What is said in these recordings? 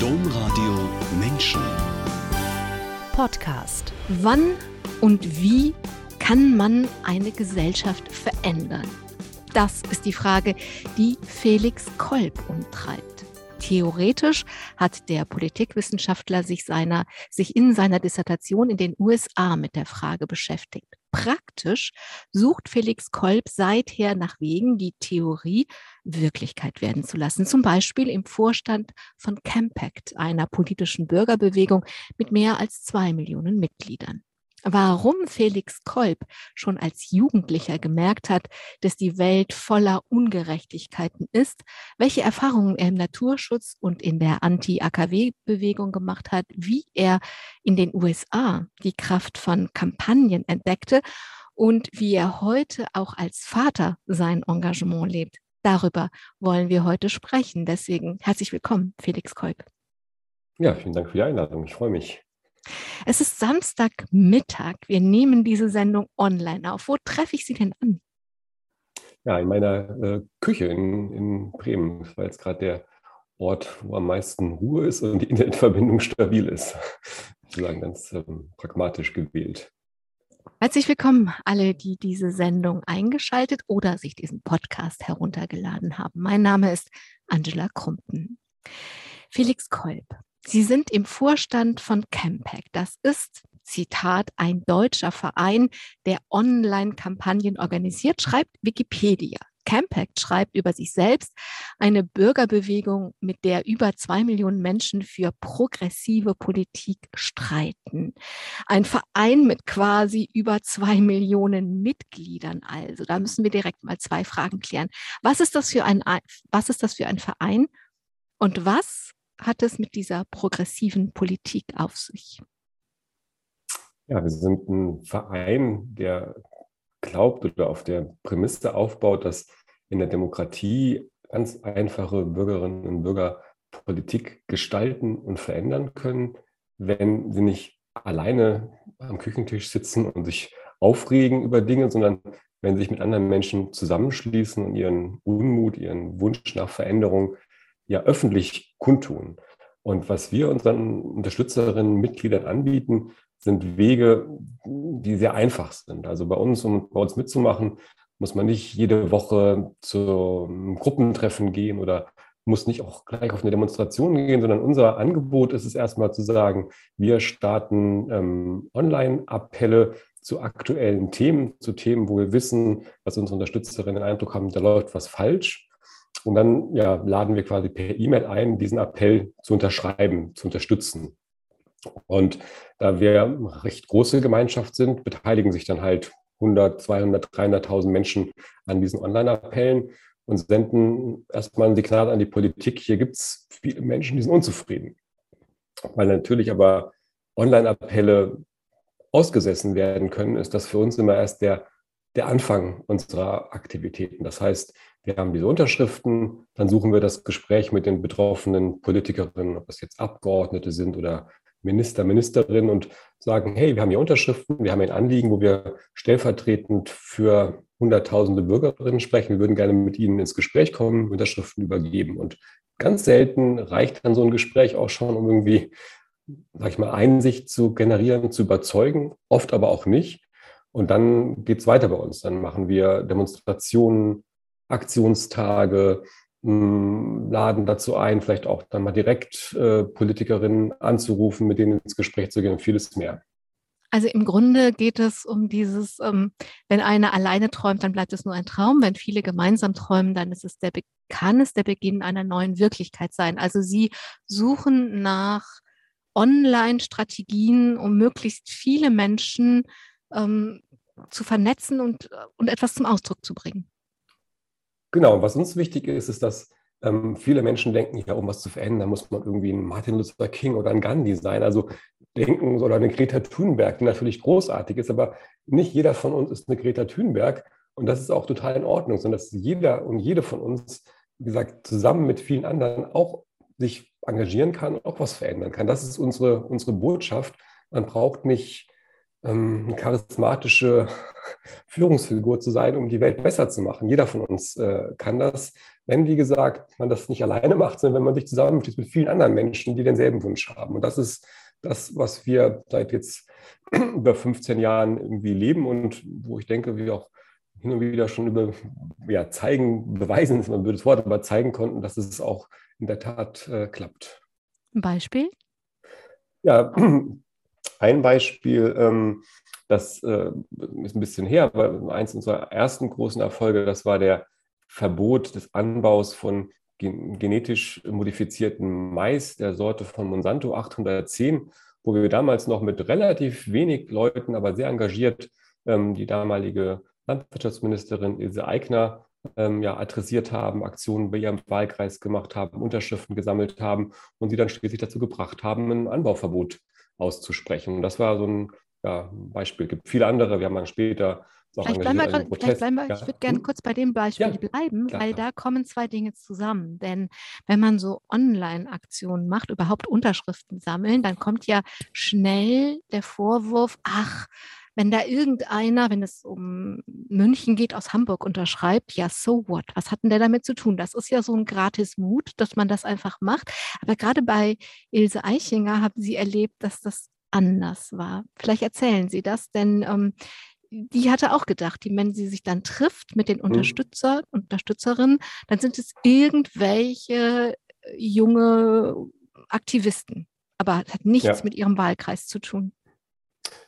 Domradio Menschen Podcast. Wann und wie kann man eine Gesellschaft verändern? Das ist die Frage, die Felix Kolb umtreibt. Theoretisch hat der Politikwissenschaftler sich in seiner Dissertation in den USA mit der Frage beschäftigt. Praktisch sucht Felix Kolb seither nach Wegen, die Theorie Wirklichkeit werden zu lassen. Zum Beispiel im Vorstand von Campact, einer politischen Bürgerbewegung mit mehr als 2 Millionen Mitgliedern. Warum Felix Kolb schon als Jugendlicher gemerkt hat, dass die Welt voller Ungerechtigkeiten ist, welche Erfahrungen er im Naturschutz und in der Anti-AKW-Bewegung gemacht hat, wie er in den USA die Kraft von Kampagnen entdeckte und wie er heute auch als Vater sein Engagement lebt. Darüber wollen wir heute sprechen. Deswegen herzlich willkommen, Felix Kolb. Ja, vielen Dank für die Einladung. Ich freue mich. Es ist Samstagmittag. Wir nehmen diese Sendung online auf. Wo treffe ich Sie denn an? Ja, in meiner Küche in Bremen. Das war jetzt gerade der Ort, wo am meisten Ruhe ist und die Internetverbindung stabil ist. Sozusagen ganz pragmatisch gewählt. Herzlich willkommen alle, die diese Sendung eingeschaltet oder sich diesen Podcast heruntergeladen haben. Mein Name ist Angela Krumpen. Felix Kolb. Sie sind im Vorstand von Campact. Das ist, Zitat, ein deutscher Verein, der Online-Kampagnen organisiert, schreibt Wikipedia. Campact schreibt über sich selbst, eine Bürgerbewegung, mit der über 2 Millionen Menschen für progressive Politik streiten. Ein Verein mit quasi über 2 Millionen Mitgliedern. Also da müssen wir direkt mal 2 Fragen klären. Was ist das für ein Verein und was hat es mit dieser progressiven Politik auf sich? Ja, wir sind ein Verein, der glaubt oder auf der Prämisse aufbaut, dass in der Demokratie ganz einfache Bürgerinnen und Bürger Politik gestalten und verändern können, wenn sie nicht alleine am Küchentisch sitzen und sich aufregen über Dinge, sondern wenn sie sich mit anderen Menschen zusammenschließen und ihren Unmut, ihren Wunsch nach Veränderung ja öffentlich kundtun. Und was wir unseren Unterstützerinnen und Mitgliedern anbieten, sind Wege, die sehr einfach sind. Also bei uns, um bei uns mitzumachen, muss man nicht jede Woche zu Gruppentreffen gehen oder muss nicht auch gleich auf eine Demonstration gehen, sondern unser Angebot ist es erstmal zu sagen, wir starten Online-Appelle zu aktuellen Themen, zu Themen, wo wir wissen, dass unsere Unterstützerinnen den Eindruck haben, da läuft was falsch. Und dann laden wir quasi per E-Mail ein, diesen Appell zu unterschreiben, zu unterstützen. Und da wir eine recht große Gemeinschaft sind, beteiligen sich dann halt 100, 200, 300.000 Menschen an diesen Online-Appellen und senden erstmal ein Signal an die Politik, hier gibt es viele Menschen, die sind unzufrieden. Weil natürlich aber Online-Appelle ausgesessen werden können, ist das für uns immer erst der Anfang unserer Aktivitäten. Das heißt, wir haben diese Unterschriften, dann suchen wir das Gespräch mit den betroffenen Politikerinnen, ob das jetzt Abgeordnete sind oder Minister, Ministerinnen, und sagen, hey, wir haben hier Unterschriften, wir haben ein Anliegen, wo wir stellvertretend für hunderttausende Bürgerinnen sprechen. Wir würden gerne mit ihnen ins Gespräch kommen, Unterschriften übergeben. Und ganz selten reicht dann so ein Gespräch auch schon, um irgendwie, sag ich mal, Einsicht zu generieren, zu überzeugen, oft aber auch nicht. Und dann geht es weiter bei uns. Dann machen wir Demonstrationen, Aktionstage, laden dazu ein, vielleicht auch dann mal direkt Politikerinnen anzurufen, mit denen ins Gespräch zu gehen und vieles mehr. Also im Grunde geht es um dieses, wenn einer alleine träumt, dann bleibt es nur ein Traum. Wenn viele gemeinsam träumen, dann ist es der Beginn einer neuen Wirklichkeit sein. Also Sie suchen nach Online-Strategien, um möglichst viele Menschen zu vernetzen und etwas zum Ausdruck zu bringen. Genau, was uns wichtig ist, dass viele Menschen denken, ja, um was zu verändern, muss man irgendwie ein Martin Luther King oder ein Gandhi sein. Also denken, oder eine Greta Thunberg, die natürlich großartig ist, aber nicht jeder von uns ist eine Greta Thunberg. Und das ist auch total in Ordnung, sondern dass jeder und jede von uns, wie gesagt, zusammen mit vielen anderen auch sich engagieren kann, auch was verändern kann. Das ist unsere Botschaft. Man braucht nicht eine charismatische Führungsfigur zu sein, um die Welt besser zu machen. Jeder von uns kann das. wenn, wie gesagt, man das nicht alleine macht, sondern wenn man sich zusammenschließt mit vielen anderen Menschen, die denselben Wunsch haben. Und das ist das, was wir seit jetzt über 15 Jahren irgendwie leben und wo ich denke, wir auch hin und wieder schon über zeigen, beweisen ist ein blödes Wort, aber zeigen konnten, dass es auch in der Tat klappt. Ein Beispiel? Ja, ein Beispiel, das ist ein bisschen her, aber eins unserer ersten großen Erfolge, das war der Verbot des Anbaus von genetisch modifizierten Mais der Sorte von Monsanto 810, wo wir damals noch mit relativ wenig Leuten, aber sehr engagiert, die damalige Landwirtschaftsministerin Ilse Aigner adressiert haben, Aktionen bei ihrem Wahlkreis gemacht haben, Unterschriften gesammelt haben und sie dann schließlich dazu gebracht haben, ein Anbauverbot auszusprechen. Und das war so ein Beispiel. Es gibt viele andere, wir haben dann später auch engagiert. Ich würde gerne kurz bei dem Beispiel bleiben, weil da kommen zwei Dinge zusammen. Denn wenn man so Online-Aktionen macht, überhaupt Unterschriften sammeln, dann kommt ja schnell der Vorwurf, wenn da irgendeiner, wenn es um München geht, aus Hamburg unterschreibt, ja, so what? Was hat denn der damit zu tun? Das ist ja so ein Gratismut, dass man das einfach macht. Aber gerade bei Ilse Aichinger haben Sie erlebt, dass das anders war. Vielleicht erzählen Sie das, denn die hatte auch gedacht, wenn sie sich dann trifft mit den Unterstützerinnen, dann sind es irgendwelche junge Aktivisten. Aber es hat nichts mit ihrem Wahlkreis zu tun.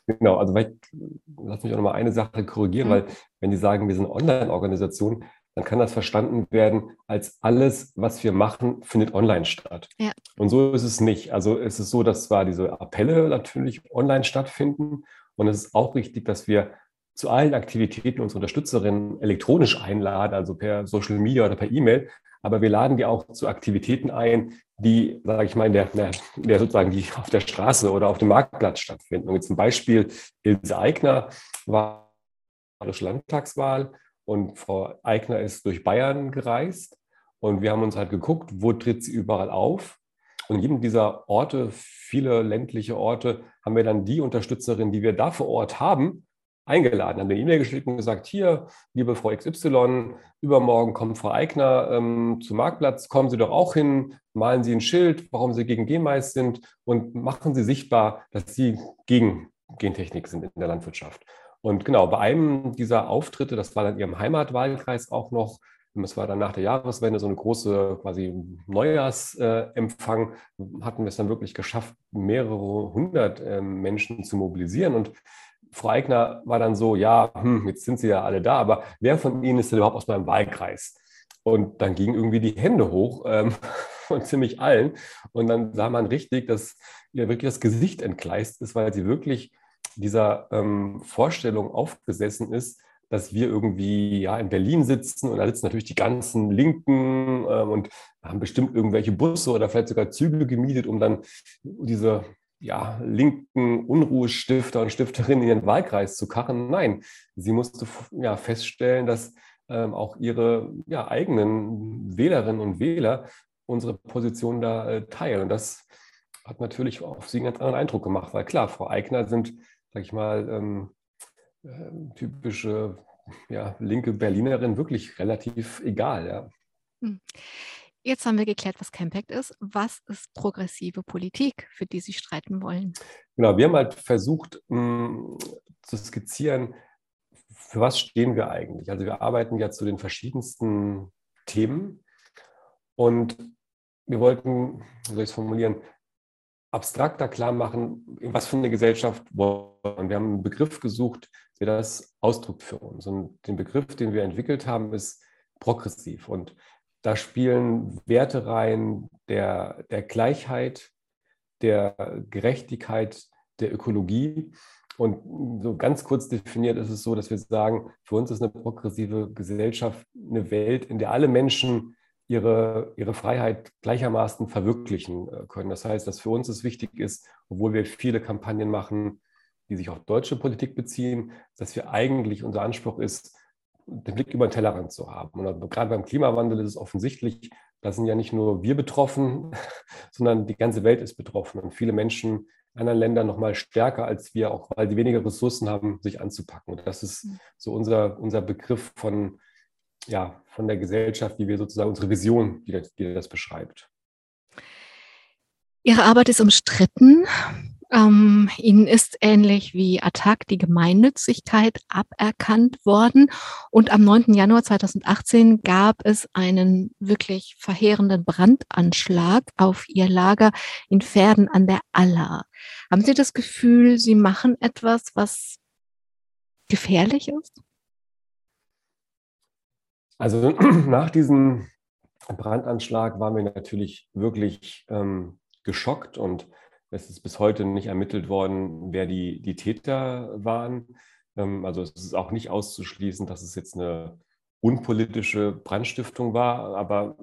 Genau, also lass mich auch nochmal eine Sache korrigieren, weil wenn die sagen, wir sind eine Online-Organisation, dann kann das verstanden werden als alles, was wir machen, findet online statt. Ja. Und so ist es nicht. Also es ist so, dass zwar diese Appelle natürlich online stattfinden und es ist auch richtig, dass wir zu allen Aktivitäten unsere Unterstützerinnen elektronisch einladen, also per Social Media oder per E-Mail, aber wir laden die auch zu Aktivitäten ein, die, sage ich mal, die auf der Straße oder auf dem Marktplatz stattfinden. Und jetzt ein Beispiel, Ilse Aigner war bayerische Landtagswahl und Frau Aigner ist durch Bayern gereist und wir haben uns halt geguckt, wo tritt sie überall auf. Und in jedem dieser Orte, viele ländliche Orte, haben wir dann die Unterstützerin, die wir da vor Ort haben, eingeladen, haben eine E-Mail geschickt und gesagt, hier, liebe Frau XY, übermorgen kommt Frau Aigner zum Marktplatz, kommen Sie doch auch hin, malen Sie ein Schild, warum Sie gegen Genmais sind und machen Sie sichtbar, dass Sie gegen Gentechnik sind in der Landwirtschaft. Und genau, bei einem dieser Auftritte, das war dann in Ihrem Heimatwahlkreis auch noch, es war dann nach der Jahreswende so eine große quasi Neujahrsempfang, hatten wir es dann wirklich geschafft, mehrere hundert Menschen zu mobilisieren und Frau Aigner war dann so, jetzt sind sie ja alle da, aber wer von Ihnen ist denn überhaupt aus meinem Wahlkreis? Und dann gingen irgendwie die Hände hoch von ziemlich allen. Und dann sah man richtig, dass ihr wirklich das Gesicht entgleist ist, weil sie wirklich dieser Vorstellung aufgesessen ist, dass wir irgendwie in Berlin sitzen und da sitzen natürlich die ganzen Linken und haben bestimmt irgendwelche Busse oder vielleicht sogar Züge gemietet, um dann diese linken Unruhestifter und Stifterinnen in ihren Wahlkreis zu karren. Nein, sie musste feststellen, dass auch ihre eigenen Wählerinnen und Wähler unsere Position da teilen. Und das hat natürlich auf sie einen ganz anderen Eindruck gemacht, weil klar, Frau Aigner sind, sag ich mal, typische linke Berlinerin wirklich relativ egal. Ja. Hm. Jetzt haben wir geklärt, was Campact ist. Was ist progressive Politik, für die Sie streiten wollen? Genau, wir haben halt versucht zu skizzieren, für was stehen wir eigentlich. Also wir arbeiten ja zu den verschiedensten Themen und wir wollten, wie soll ich es formulieren, abstrakter klar machen, was für eine Gesellschaft wollen wir. Und wir haben einen Begriff gesucht, der das ausdrückt für uns. Und den Begriff, den wir entwickelt haben, ist progressiv. Und da spielen Werte rein der Gleichheit, der Gerechtigkeit, der Ökologie. Und so ganz kurz definiert ist es so, dass wir sagen, für uns ist eine progressive Gesellschaft eine Welt, in der alle Menschen ihre Freiheit gleichermaßen verwirklichen können. Das heißt, dass für uns es wichtig ist, obwohl wir viele Kampagnen machen, die sich auf deutsche Politik beziehen, dass wir eigentlich, unser Anspruch ist, den Blick über den Tellerrand zu haben. Und gerade beim Klimawandel ist es offensichtlich, da sind ja nicht nur wir betroffen, sondern die ganze Welt ist betroffen. Und viele Menschen in anderen Ländern noch mal stärker als wir, auch weil sie weniger Ressourcen haben, sich anzupacken. Und das ist so unser Begriff von ja, von der Gesellschaft, wie wir sozusagen unsere Vision, die das beschreibt. Ihre Arbeit ist umstritten. Ihnen ist ähnlich wie Attac die Gemeinnützigkeit aberkannt worden. Und am 9. Januar 2018 gab es einen wirklich verheerenden Brandanschlag auf Ihr Lager in Verden an der Aller. Haben Sie das Gefühl, Sie machen etwas, was gefährlich ist? Also nach diesem Brandanschlag waren wir natürlich wirklich geschockt und es ist bis heute nicht ermittelt worden, wer die Täter waren. Also es ist auch nicht auszuschließen, dass es jetzt eine unpolitische Brandstiftung war. Aber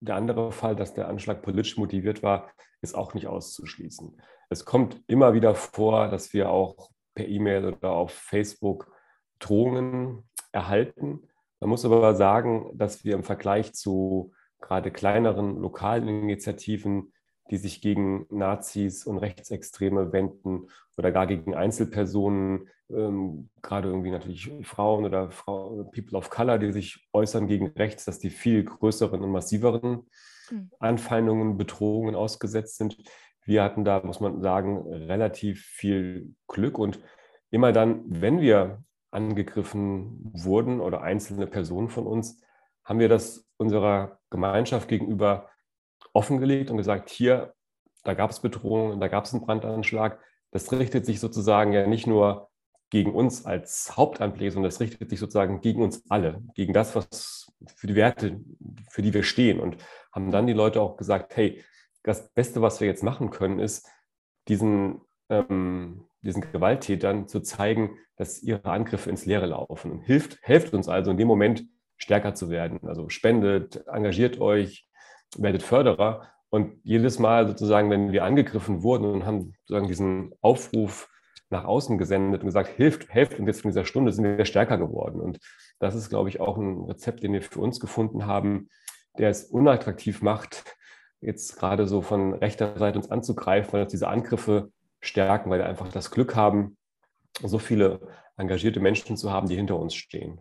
der andere Fall, dass der Anschlag politisch motiviert war, ist auch nicht auszuschließen. Es kommt immer wieder vor, dass wir auch per E-Mail oder auf Facebook Drohungen erhalten. Man muss aber sagen, dass wir im Vergleich zu gerade kleineren lokalen Initiativen, die sich gegen Nazis und Rechtsextreme wenden oder gar gegen Einzelpersonen, gerade irgendwie natürlich Frauen oder People of Color, die sich äußern gegen rechts, dass die viel größeren und massiveren Anfeindungen, Bedrohungen ausgesetzt sind. Wir hatten da, muss man sagen, relativ viel Glück und immer dann, wenn wir angegriffen wurden oder einzelne Personen von uns, haben wir das unserer Gemeinschaft gegenüber offengelegt und gesagt, hier, da gab es Bedrohungen, da gab es einen Brandanschlag. Das richtet sich sozusagen ja nicht nur gegen uns als Hauptamtliche, sondern das richtet sich sozusagen gegen uns alle, gegen das, was für die Werte, für die wir stehen. Und haben dann die Leute auch gesagt, hey, das Beste, was wir jetzt machen können, ist, diesen Gewalttätern zu zeigen, dass ihre Angriffe ins Leere laufen. Und helft uns also in dem Moment, stärker zu werden. Also spendet, engagiert euch, werdet Förderer. Und jedes Mal sozusagen, wenn wir angegriffen wurden und haben sozusagen diesen Aufruf nach außen gesendet und gesagt, helft. Und jetzt in dieser Stunde sind wir stärker geworden. Und das ist, glaube ich, auch ein Rezept, den wir für uns gefunden haben, der es unattraktiv macht, jetzt gerade so von rechter Seite uns anzugreifen, weil uns diese Angriffe stärken, weil wir einfach das Glück haben, so viele engagierte Menschen zu haben, die hinter uns stehen.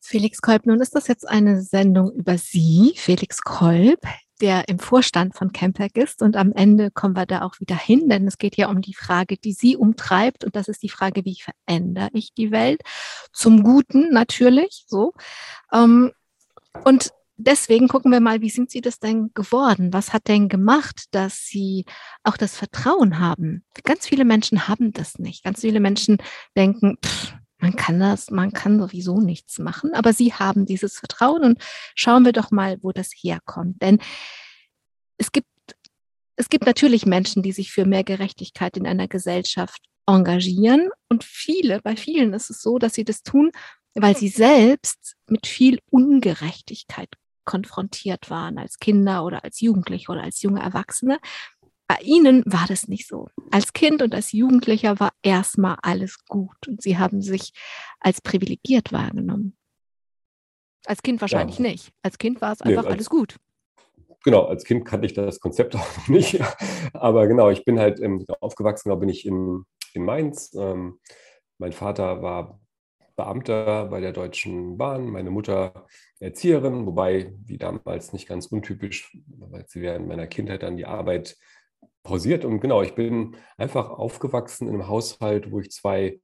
Felix Kolb, nun ist das jetzt eine Sendung über Sie, Felix Kolb, der im Vorstand von Campact ist und am Ende kommen wir da auch wieder hin, denn es geht ja um die Frage, die Sie umtreibt und das ist die Frage, wie verändere ich die Welt? Zum Guten natürlich, so. Und deswegen gucken wir mal, wie sind Sie das denn geworden? Was hat denn gemacht, dass Sie auch das Vertrauen haben? Ganz viele Menschen haben das nicht. Ganz viele Menschen denken, man kann sowieso nichts machen, aber Sie haben dieses Vertrauen und schauen wir doch mal, wo das herkommt. Denn es gibt natürlich Menschen, die sich für mehr Gerechtigkeit in einer Gesellschaft engagieren und bei vielen ist es so, dass sie das tun, weil sie selbst mit viel Ungerechtigkeit konfrontiert waren als Kinder oder als Jugendliche oder als junge Erwachsene. Bei Ihnen war das nicht so. Als Kind und als Jugendlicher war erstmal alles gut und Sie haben sich als privilegiert wahrgenommen. Als Kind wahrscheinlich nicht. Als Kind war es einfach alles gut. Genau, als Kind kannte ich das Konzept auch nicht. Aber genau, ich bin halt aufgewachsen, da bin ich in Mainz. Mein Vater war Beamter bei der Deutschen Bahn, meine Mutter Erzieherin, wobei, wie damals nicht ganz untypisch, weil sie während meiner Kindheit dann die Arbeit pausiert. Und genau, ich bin einfach aufgewachsen in einem Haushalt, wo ich zwei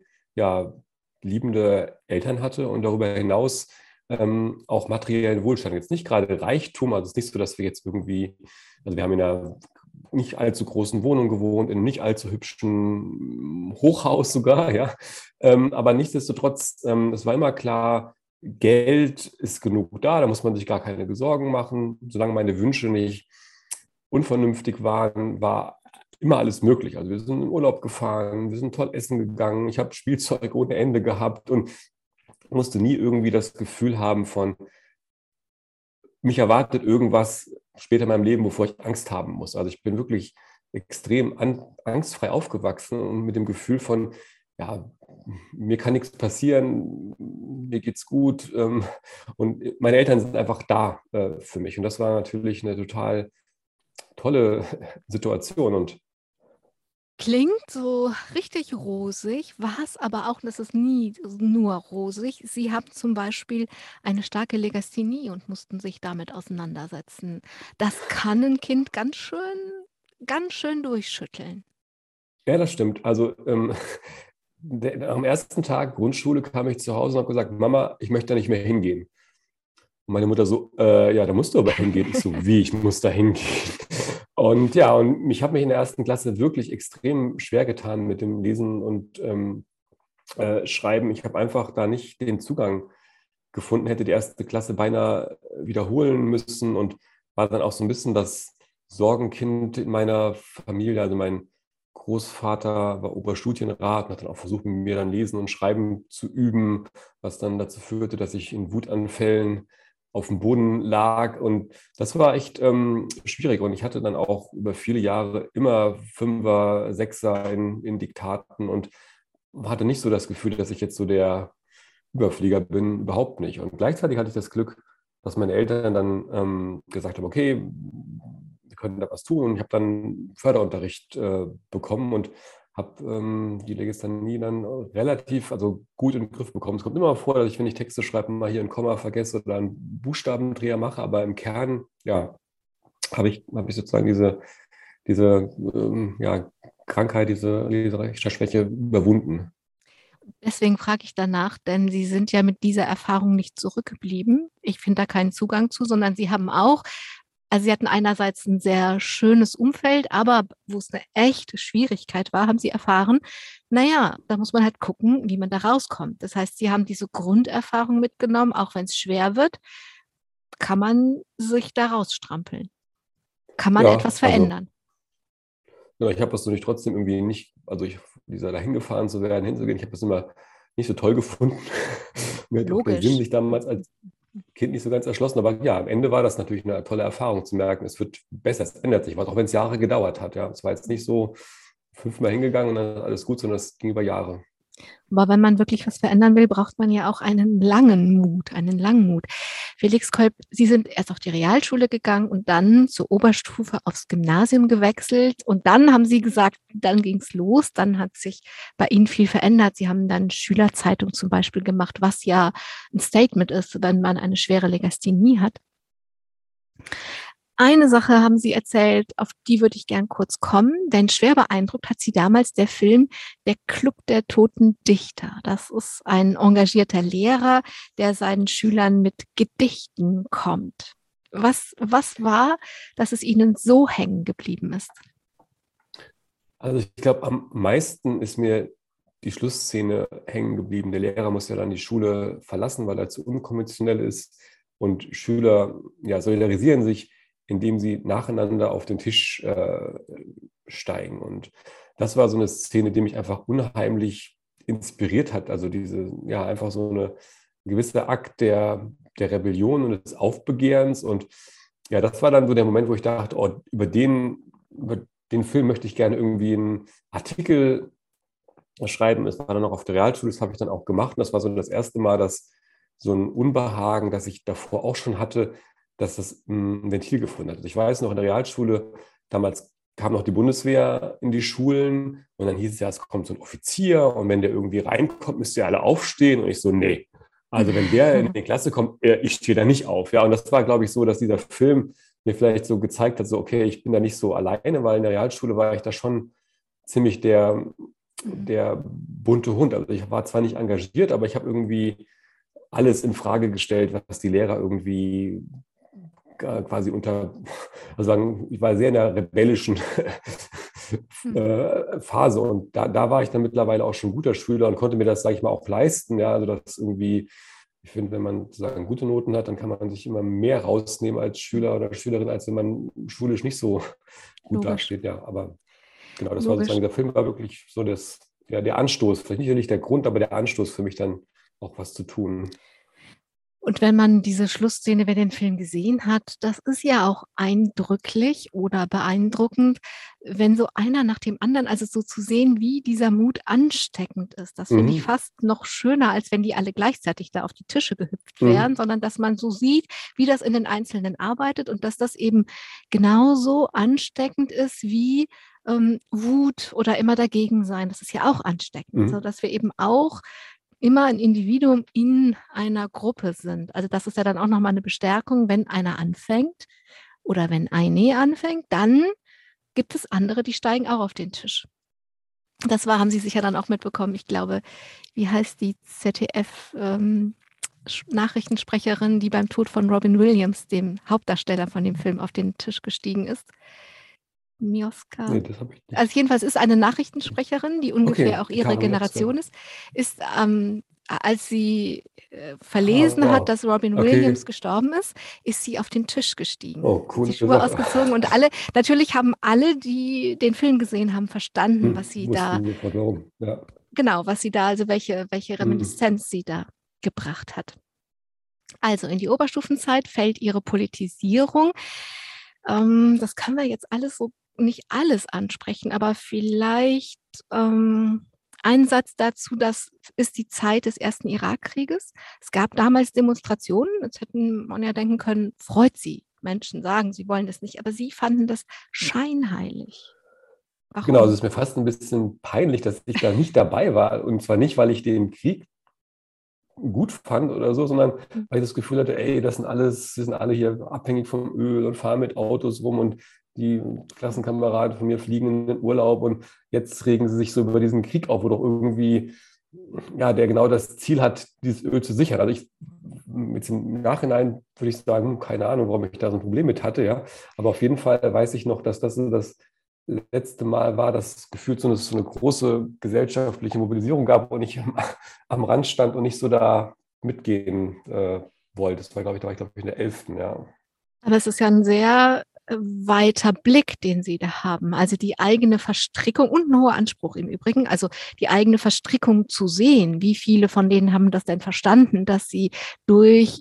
liebende Eltern hatte und darüber hinaus auch materiellen Wohlstand. Jetzt nicht gerade Reichtum, also es ist nicht so, dass wir jetzt irgendwie, also wir haben in einer nicht allzu großen Wohnung gewohnt, in einem nicht allzu hübschen Hochhaus sogar, ja. Aber nichtsdestotrotz, es war immer klar, Geld ist genug da muss man sich gar keine Sorgen machen. Solange meine Wünsche nicht unvernünftig waren, war immer alles möglich. Also wir sind in Urlaub gefahren, wir sind toll essen gegangen, ich habe Spielzeug ohne Ende gehabt und musste nie irgendwie das Gefühl haben von, mich erwartet irgendwas später in meinem Leben, wovor ich Angst haben muss. Also ich bin wirklich extrem angstfrei aufgewachsen und mit dem Gefühl von, mir kann nichts passieren, mir geht's gut und meine Eltern sind einfach da für mich. Und das war natürlich eine total tolle Situation und Klingt so richtig rosig, war es aber auch, das ist nie nur rosig. Sie haben zum Beispiel eine starke Legasthenie und mussten sich damit auseinandersetzen. Das kann ein Kind ganz schön durchschütteln. Ja, das stimmt. Also am ersten Tag Grundschule kam ich zu Hause und habe gesagt, Mama, ich möchte da nicht mehr hingehen. Und meine Mutter so, ja, da musst du aber hingehen. Ich so, wie, ich muss da hingehen? Und ja, und ich habe mich in der ersten Klasse wirklich extrem schwer getan mit dem Lesen und Schreiben. Ich habe einfach da nicht den Zugang gefunden, hätte die erste Klasse beinahe wiederholen müssen und war dann auch so ein bisschen das Sorgenkind in meiner Familie. Also mein Großvater war Oberstudienrat und hat dann auch versucht, mit mir dann Lesen und Schreiben zu üben, was dann dazu führte, dass ich in Wutanfällen auf dem Boden lag, und das war echt schwierig, und ich hatte dann auch über viele Jahre immer Fünfer, Sechser in Diktaten und hatte nicht so das Gefühl, dass ich jetzt so der Überflieger bin, überhaupt nicht. Und gleichzeitig hatte ich das Glück, dass meine Eltern dann gesagt haben, okay, wir können da was tun, und ich habe dann Förderunterricht bekommen und habe die Legasthenie dann relativ, also gut in den Griff bekommen. Es kommt immer vor, dass ich, wenn ich Texte schreibe, mal hier ein Komma vergesse oder einen Buchstabendreher mache, aber im Kern, ja, habe ich sozusagen diese Krankheit, diese Leserechtschreibschwäche überwunden. Deswegen frage ich danach, denn Sie sind ja mit dieser Erfahrung nicht zurückgeblieben. Ich finde da keinen Zugang zu, sondern Sie haben auch, also Sie hatten einerseits ein sehr schönes Umfeld, aber wo es eine echte Schwierigkeit war, haben Sie erfahren, naja, da muss man halt gucken, wie man da rauskommt. Das heißt, Sie haben diese Grunderfahrung mitgenommen, auch wenn es schwer wird, kann man sich da rausstrampeln. Kann man etwas verändern? Also, ich habe das natürlich trotzdem irgendwie nicht, also hinzugehen, ich habe das immer nicht so toll gefunden. Mir hat auch der Sinn sich damals als Kind nicht so ganz erschlossen, aber ja, am Ende war das natürlich eine tolle Erfahrung zu merken, es wird besser, es ändert sich was, auch wenn es Jahre gedauert hat. Ja, es war jetzt nicht so 5-mal hingegangen und dann alles gut, sondern es ging über Jahre. Aber wenn man wirklich was verändern will, braucht man ja auch einen langen Mut. Felix Kolb, Sie sind erst auf die Realschule gegangen und dann zur Oberstufe aufs Gymnasium gewechselt. Und dann haben Sie gesagt, dann ging es los, dann hat sich bei Ihnen viel verändert. Sie haben dann Schülerzeitung zum Beispiel gemacht, was ja ein Statement ist, wenn man eine schwere Legasthenie hat. Eine Sache haben Sie erzählt, auf die würde ich gern kurz kommen, denn schwer beeindruckt hat Sie damals der Film Der Club der toten Dichter. Das ist ein engagierter Lehrer, der seinen Schülern mit Gedichten kommt. Was war, dass es Ihnen so hängen geblieben ist? Also ich glaube, am meisten ist mir die Schlussszene hängen geblieben. Der Lehrer muss ja dann die Schule verlassen, weil er zu unkonventionell ist, und Schüler solidarisieren sich, indem sie nacheinander auf den Tisch steigen. Und das war so eine Szene, die mich einfach unheimlich inspiriert hat. Also einfach so eine gewisse Akt der Rebellion und des Aufbegehrens. Und ja, das war dann so der Moment, wo ich dachte, oh, über den Film möchte ich gerne irgendwie einen Artikel schreiben. Es war dann auch auf der Realschule, das habe ich dann auch gemacht. Und das war so das erste Mal, dass so ein Unbehagen, das ich davor auch schon hatte, dass das ein Ventil gefunden hat. Also ich weiß noch, in der Realschule, damals kam noch die Bundeswehr in die Schulen, und dann hieß es ja, es kommt so ein Offizier, und wenn der irgendwie reinkommt, müsst ihr alle aufstehen. Und ich so, nee. Also wenn der in die Klasse kommt, ich stehe da nicht auf. Ja, und das war, glaube ich, so, dass dieser Film mir vielleicht so gezeigt hat, so okay, ich bin da nicht so alleine, weil in der Realschule war ich da schon ziemlich der bunte Hund. Also ich war zwar nicht engagiert, aber ich habe irgendwie alles in Frage gestellt, was die Lehrer irgendwie quasi ich war sehr in der rebellischen Phase, und da war ich dann mittlerweile auch schon guter Schüler und konnte mir das, sage ich mal, auch leisten. Ja, also das irgendwie, ich finde, wenn man sozusagen gute Noten hat, dann kann man sich immer mehr rausnehmen als Schüler oder Schülerin, als wenn man schulisch nicht so gut dasteht. Ja, aber genau, das war sozusagen, der Film war wirklich so der Anstoß, vielleicht nicht der Grund, aber der Anstoß für mich dann auch was zu tun. Und wenn man diese Schlussszene, wer den Film gesehen hat, das ist ja auch eindrücklich oder beeindruckend, wenn so einer nach dem anderen, also so zu sehen, wie dieser Mut ansteckend ist. Das finde ich fast noch schöner, als wenn die alle gleichzeitig da auf die Tische gehüpft wären, sondern dass man so sieht, wie das in den Einzelnen arbeitet und dass das eben genauso ansteckend ist wie Wut oder immer dagegen sein. Das ist ja auch ansteckend, sodass wir eben auch immer ein Individuum in einer Gruppe sind. Also das ist ja dann auch nochmal eine Bestärkung, wenn einer anfängt oder wenn eine anfängt, dann gibt es andere, die steigen auch auf den Tisch. Das haben Sie sicher dann auch mitbekommen. Ich glaube, wie heißt die ZDF-Nachrichtensprecherin, die beim Tod von Robin Williams, dem Hauptdarsteller von dem Film, auf den Tisch gestiegen ist? Mioska. Nee, das habe ich nicht. Also jedenfalls ist eine Nachrichtensprecherin, die ungefähr auch ihre Generation ist als sie verlesen hat, dass Robin Williams gestorben ist sie auf den Tisch gestiegen. Oh, cool. Die Schuhe ausgezogen und alle, natürlich haben alle, die den Film gesehen haben, verstanden, was sie da, genau, was sie da, also welche Reminiszenz sie da gebracht hat. Also in die Oberstufenzeit fällt ihre Politisierung. Das können wir jetzt alles so nicht alles ansprechen, aber vielleicht ein Satz dazu, das ist die Zeit des ersten Irakkrieges. Es gab damals Demonstrationen, jetzt hätten man ja denken können, freut sie, Menschen sagen, sie wollen das nicht, aber sie fanden das scheinheilig. Warum? Genau, es ist mir fast ein bisschen peinlich, dass ich da nicht dabei war und zwar nicht, weil ich den Krieg gut fand oder so, sondern weil ich das Gefühl hatte, ey, wir sind alle hier abhängig vom Öl und fahren mit Autos rum und die Klassenkameraden von mir fliegen in den Urlaub und jetzt regen sie sich so über diesen Krieg auf, wo doch irgendwie, ja, der genau das Ziel hat, dieses Öl zu sichern. Also jetzt im Nachhinein würde ich sagen, keine Ahnung, warum ich da so ein Problem mit hatte, ja, aber auf jeden Fall weiß ich noch, dass das letzte Mal war, dass es gefühlt so eine große gesellschaftliche Mobilisierung gab und ich am Rand stand und nicht so da mitgehen wollte. Das war, glaube ich, in der 11. Ja. Aber es ist ja ein sehr weiter Blick, den Sie da haben. Also die eigene Verstrickung und ein hoher Anspruch im Übrigen, also die eigene Verstrickung zu sehen. Wie viele von denen haben das denn verstanden, dass sie durch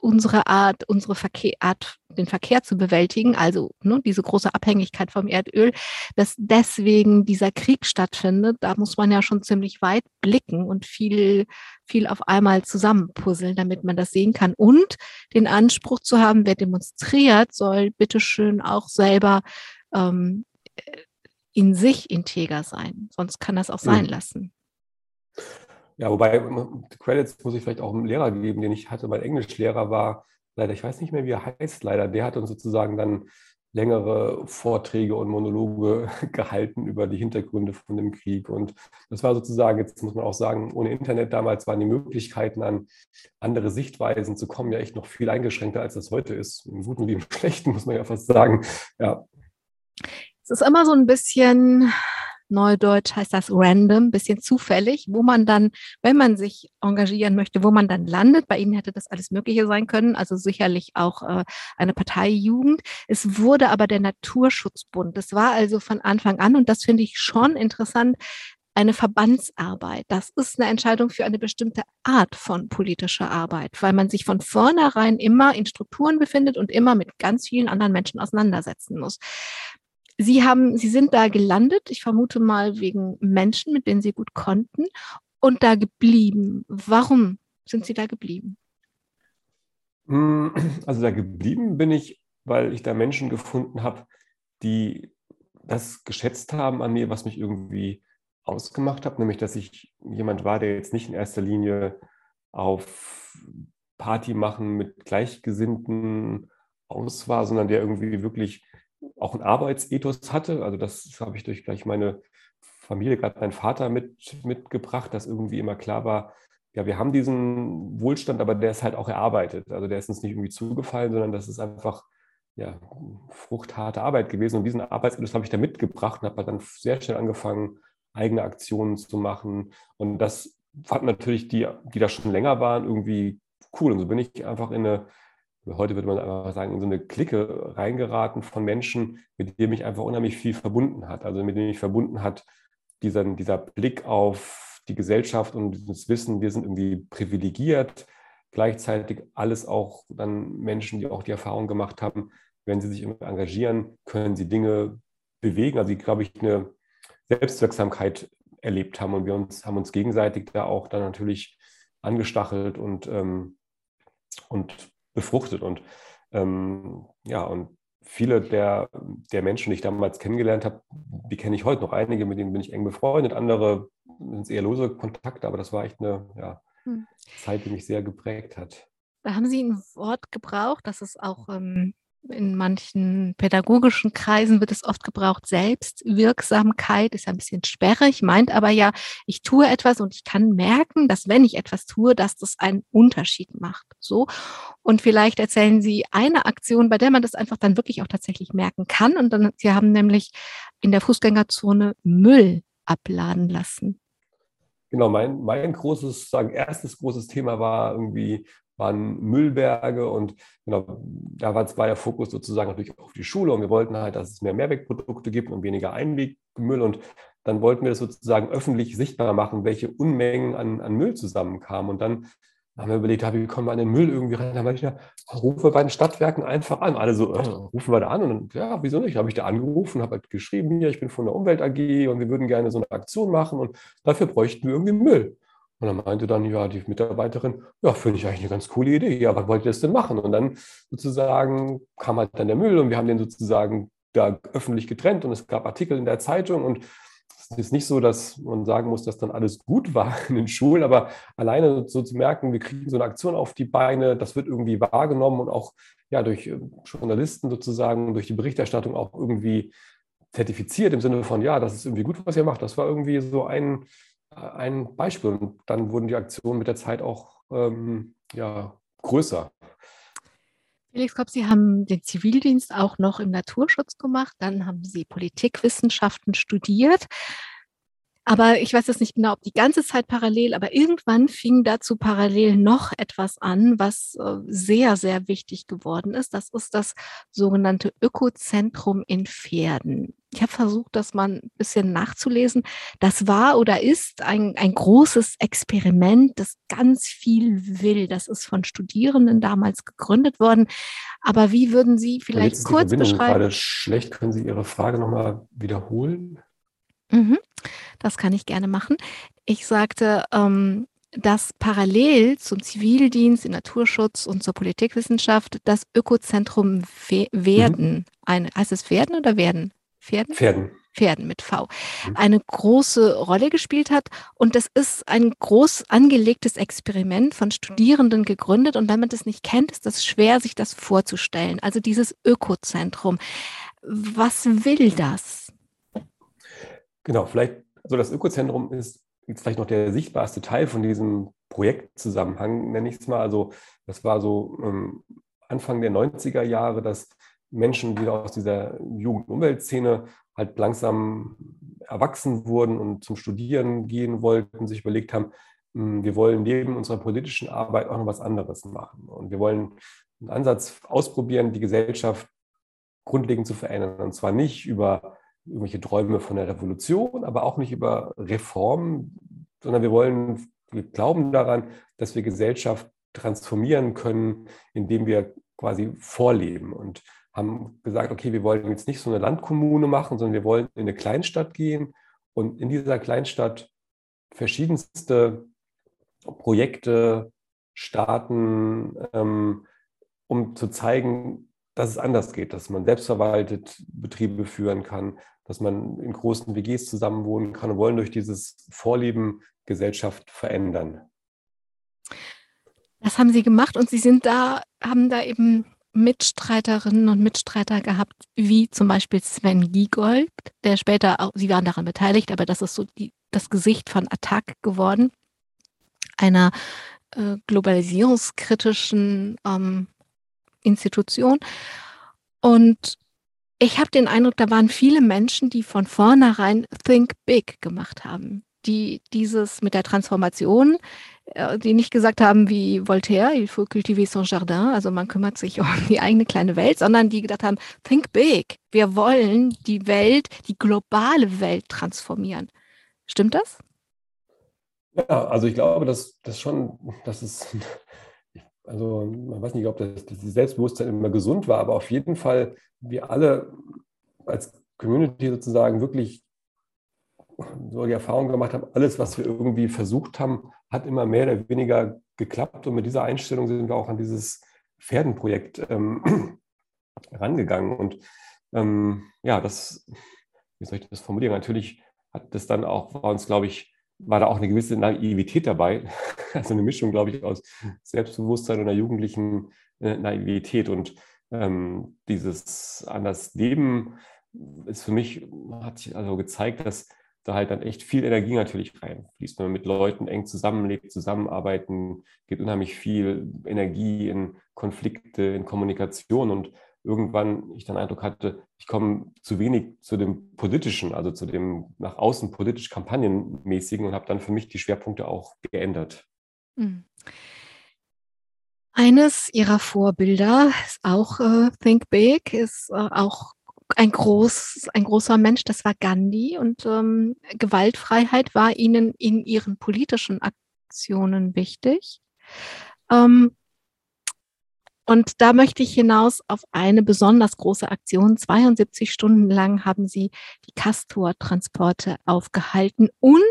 unsere Art, den Verkehr zu bewältigen, also diese große Abhängigkeit vom Erdöl, dass deswegen dieser Krieg stattfindet, da muss man ja schon ziemlich weit blicken und viel, viel auf einmal zusammenpuzzeln, damit man das sehen kann. Und den Anspruch zu haben, wer demonstriert, soll bitteschön auch selber in sich integer sein. Sonst kann das auch sein lassen. Ja, wobei, Credits muss ich vielleicht auch einem Lehrer geben, den ich hatte. Mein Englischlehrer war leider, ich weiß nicht mehr, wie er heißt, leider, der hat uns sozusagen dann längere Vorträge und Monologe gehalten über die Hintergründe von dem Krieg. Und das war sozusagen, jetzt muss man auch sagen, ohne Internet damals waren die Möglichkeiten, an andere Sichtweisen zu kommen, ja echt noch viel eingeschränkter, als das heute ist. Im Guten wie im Schlechten, muss man ja fast sagen. Ja. Es ist immer so ein bisschen, Neudeutsch heißt das random, bisschen zufällig, wo man dann, wenn man sich engagieren möchte, wo man dann landet. Bei Ihnen hätte das alles Mögliche sein können, also sicherlich auch eine Parteijugend. Es wurde aber der Naturschutzbund. Das war also von Anfang an, und das finde ich schon interessant, eine Verbandsarbeit. Das ist eine Entscheidung für eine bestimmte Art von politischer Arbeit, weil man sich von vornherein immer in Strukturen befindet und immer mit ganz vielen anderen Menschen auseinandersetzen muss. Sie sind da gelandet, ich vermute mal wegen Menschen, mit denen Sie gut konnten, und da geblieben. Warum sind Sie da geblieben? Also da geblieben bin ich, weil ich da Menschen gefunden habe, die das geschätzt haben an mir, was mich irgendwie ausgemacht hat, nämlich dass ich jemand war, der jetzt nicht in erster Linie auf Party machen mit Gleichgesinnten aus war, sondern der irgendwie wirklich auch einen Arbeitsethos hatte. Also das habe ich durch gleich meine Familie, gerade meinen Vater mitgebracht, dass irgendwie immer klar war, ja, wir haben diesen Wohlstand, aber der ist halt auch erarbeitet. Also der ist uns nicht irgendwie zugefallen, sondern das ist einfach ja fruchtharte Arbeit gewesen. Und diesen Arbeitsethos habe ich da mitgebracht und habe dann sehr schnell angefangen, eigene Aktionen zu machen. Und das fanden natürlich die da schon länger waren, irgendwie cool. Und so bin ich einfach heute würde man einfach sagen, in so eine Clique reingeraten von Menschen, mit denen mich einfach unheimlich viel verbunden hat. Also mit denen mich verbunden hat dieser Blick auf die Gesellschaft und das Wissen, wir sind irgendwie privilegiert. Gleichzeitig alles auch dann Menschen, die auch die Erfahrung gemacht haben, wenn sie sich engagieren, können sie Dinge bewegen. Also die, glaube ich, eine Selbstwirksamkeit erlebt haben. Und wir haben uns gegenseitig da auch dann natürlich angestachelt und befruchtet und ja, und viele der Menschen, die ich damals kennengelernt habe, die kenne ich heute noch. Einige, mit denen bin ich eng befreundet, andere sind eher lose Kontakte, aber das war echt eine Zeit, die mich sehr geprägt hat. Da haben Sie ein Wort gebraucht, das ist auch in manchen pädagogischen Kreisen wird es oft gebraucht, Selbstwirksamkeit ist ein bisschen sperrig, meint aber ja, ich tue etwas und ich kann merken, dass wenn ich etwas tue, dass das einen Unterschied macht. So. Und vielleicht erzählen Sie eine Aktion, bei der man das einfach dann wirklich auch tatsächlich merken kann. Und dann, Sie haben nämlich in der Fußgängerzone Müll abladen lassen. Genau, mein großes, erstes großes Thema waren Müllberge und genau, da war der Fokus sozusagen natürlich auf die Schule und wir wollten halt, dass es mehr Mehrwegprodukte gibt und weniger Einwegmüll und dann wollten wir das sozusagen öffentlich sichtbar machen, welche Unmengen an Müll zusammenkamen und dann haben wir überlegt, wie kommen wir an den Müll irgendwie rein, da meinte ich, rufen wir bei den Stadtwerken einfach an, alle so, rufen wir da an und dann, ja, wieso nicht, da habe ich da angerufen, habe halt geschrieben, hier, ich bin von der Umwelt AG und wir würden gerne so eine Aktion machen und dafür bräuchten wir irgendwie Müll. Und dann meinte dann die Mitarbeiterin, finde ich eigentlich eine ganz coole Idee, was wollt ihr das denn machen? Und dann sozusagen kam halt dann der Müll und wir haben den sozusagen da öffentlich getrennt und es gab Artikel in der Zeitung und es ist nicht so, dass man sagen muss, dass dann alles gut war in den Schulen, aber alleine so zu merken, wir kriegen so eine Aktion auf die Beine, das wird irgendwie wahrgenommen und auch durch Journalisten sozusagen, durch die Berichterstattung auch irgendwie zertifiziert im Sinne von, das ist irgendwie gut, was ihr macht, das war irgendwie so ein Beispiel und dann wurden die Aktionen mit der Zeit auch größer. Felix Kolb, Sie haben den Zivildienst auch noch im Naturschutz gemacht, dann haben Sie Politikwissenschaften studiert, aber ich weiß jetzt nicht genau, ob die ganze Zeit parallel, aber irgendwann fing dazu parallel noch etwas an, was sehr, sehr wichtig geworden ist. Das ist das sogenannte Ökozentrum in Verden. Ich habe versucht, das mal ein bisschen nachzulesen. Das war oder ist ein großes Experiment, das ganz viel will. Das ist von Studierenden damals gegründet worden. Aber wie würden Sie vielleicht kurz beschreiben? Jetzt ist die Verbindung gerade schlecht. Können Sie Ihre Frage nochmal wiederholen? Mhm, das kann ich gerne machen. Ich sagte, dass parallel zum Zivildienst, im Naturschutz und zur Politikwissenschaft das Ökozentrum Verden, heißt es Verden oder Verden? Verden mit V, eine große Rolle gespielt hat. Und das ist ein groß angelegtes Experiment von Studierenden gegründet. Und wenn man das nicht kennt, ist das schwer, sich das vorzustellen. Also dieses Ökozentrum. Was will das? Genau, das Ökozentrum ist jetzt vielleicht noch der sichtbarste Teil von diesem Projektzusammenhang, nenne ich es mal. Also das war so Anfang der 90er Jahre, dass Menschen, die aus dieser Jugend-Umwelt-Szene halt langsam erwachsen wurden und zum Studieren gehen wollten, sich überlegt haben, wir wollen neben unserer politischen Arbeit auch noch was anderes machen. Und wir wollen einen Ansatz ausprobieren, die Gesellschaft grundlegend zu verändern. Und zwar nicht über irgendwelche Träume von der Revolution, aber auch nicht über Reformen, sondern wir glauben daran, dass wir Gesellschaft transformieren können, indem wir quasi vorleben und haben gesagt, okay, wir wollen jetzt nicht so eine Landkommune machen, sondern wir wollen in eine Kleinstadt gehen und in dieser Kleinstadt verschiedenste Projekte starten, um zu zeigen, dass es anders geht, dass man selbstverwaltet Betriebe führen kann, dass man in großen WGs zusammenwohnen kann und wollen durch dieses Vorleben Gesellschaft verändern. Das haben Sie gemacht und Sie haben da eben Mitstreiterinnen und Mitstreiter gehabt, wie zum Beispiel Sven Giegold, der später auch, Sie waren daran beteiligt, aber das ist so das Gesicht von Attac geworden, einer globalisierungskritischen Institution. Und ich habe den Eindruck, da waren viele Menschen, die von vornherein Think Big gemacht haben, die dieses mit der Transformation, die nicht gesagt haben wie Voltaire, il faut cultiver son jardin, also man kümmert sich um die eigene kleine Welt, sondern die gedacht haben, think big, wir wollen die Welt, die globale Welt transformieren. Stimmt das? Ja, also ich glaube, dass man weiß nicht, ob das Selbstbewusstsein immer gesund war, aber auf jeden Fall wir alle als Community sozusagen wirklich so die Erfahrung gemacht haben, alles, was wir irgendwie versucht haben, hat immer mehr oder weniger geklappt. Und mit dieser Einstellung sind wir auch an dieses Verden-Projekt rangegangen. Und das, wie soll ich das formulieren? Natürlich hat das dann auch bei uns, glaube ich, war da auch eine gewisse Naivität dabei. Also eine Mischung, glaube ich, aus Selbstbewusstsein und einer jugendlichen Naivität. Und dieses anders Leben ist für mich, hat sich also gezeigt, dass da halt dann echt viel Energie natürlich reinfließt. Wenn man mit Leuten eng zusammenlebt, zusammenarbeiten, geht unheimlich viel Energie in Konflikte, in Kommunikation. Und irgendwann ich dann den Eindruck hatte, ich komme zu wenig zu dem Politischen, also zu dem nach außen politisch Kampagnenmäßigen, und habe dann für mich die Schwerpunkte auch geändert. Eines Ihrer Vorbilder ist auch Think Big, ist auch ein großer Mensch, das war Gandhi, und Gewaltfreiheit war Ihnen in Ihren politischen Aktionen wichtig. Und da möchte ich hinaus auf eine besonders große Aktion. 72 Stunden lang haben Sie die Castor-Transporte aufgehalten, und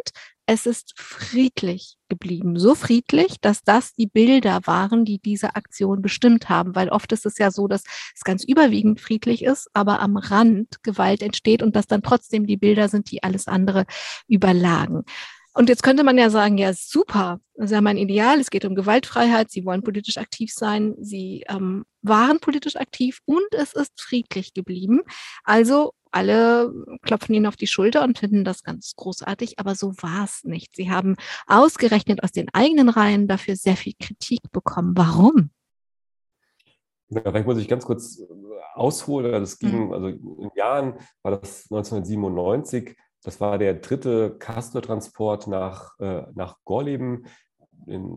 es ist friedlich geblieben. So friedlich, dass das die Bilder waren, die diese Aktion bestimmt haben. Weil oft ist es ja so, dass es ganz überwiegend friedlich ist, aber am Rand Gewalt entsteht und dass dann trotzdem die Bilder sind, die alles andere überlagen. Und jetzt könnte man ja sagen, ja super, das ist ja mein Ideal, es geht um Gewaltfreiheit, Sie wollen politisch aktiv sein, Sie waren politisch aktiv und es ist friedlich geblieben. Also alle klopfen Ihnen auf die Schulter und finden das ganz großartig, aber so war es nicht. Sie haben ausgerechnet aus den eigenen Reihen dafür sehr viel Kritik bekommen. Warum? Ja, vielleicht muss ich ganz kurz ausholen. Das ging, also in Jahren war das 1997, das war der dritte Castor-Transport nach Gorleben.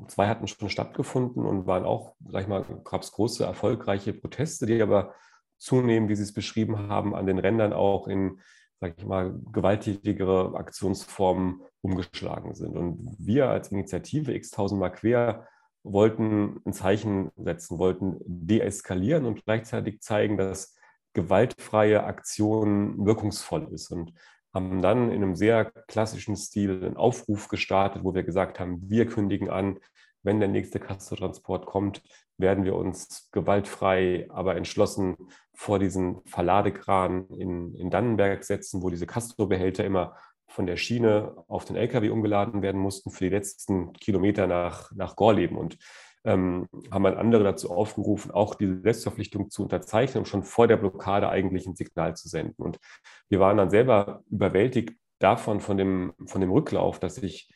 Zwei hatten schon stattgefunden und waren auch, sag ich mal, gab es große, erfolgreiche Proteste, die aber zunehmend, wie Sie es beschrieben haben, an den Rändern auch in, sag ich mal, gewalttätigere Aktionsformen umgeschlagen sind. Und wir als Initiative X-Tausendmal quer wollten ein Zeichen setzen, wollten deeskalieren und gleichzeitig zeigen, dass gewaltfreie Aktion wirkungsvoll ist, und haben dann in einem sehr klassischen Stil einen Aufruf gestartet, wo wir gesagt haben, wir kündigen an, wenn der nächste Castor-Transport kommt, werden wir uns gewaltfrei, aber entschlossen vor diesen Verladekran in Dannenberg setzen, wo diese Castor-Behälter immer von der Schiene auf den LKW umgeladen werden mussten für die letzten Kilometer nach Gorleben. Und haben dann andere dazu aufgerufen, auch diese Selbstverpflichtung zu unterzeichnen, um schon vor der Blockade eigentlich ein Signal zu senden. Und wir waren dann selber überwältigt davon, von dem Rücklauf, dass sich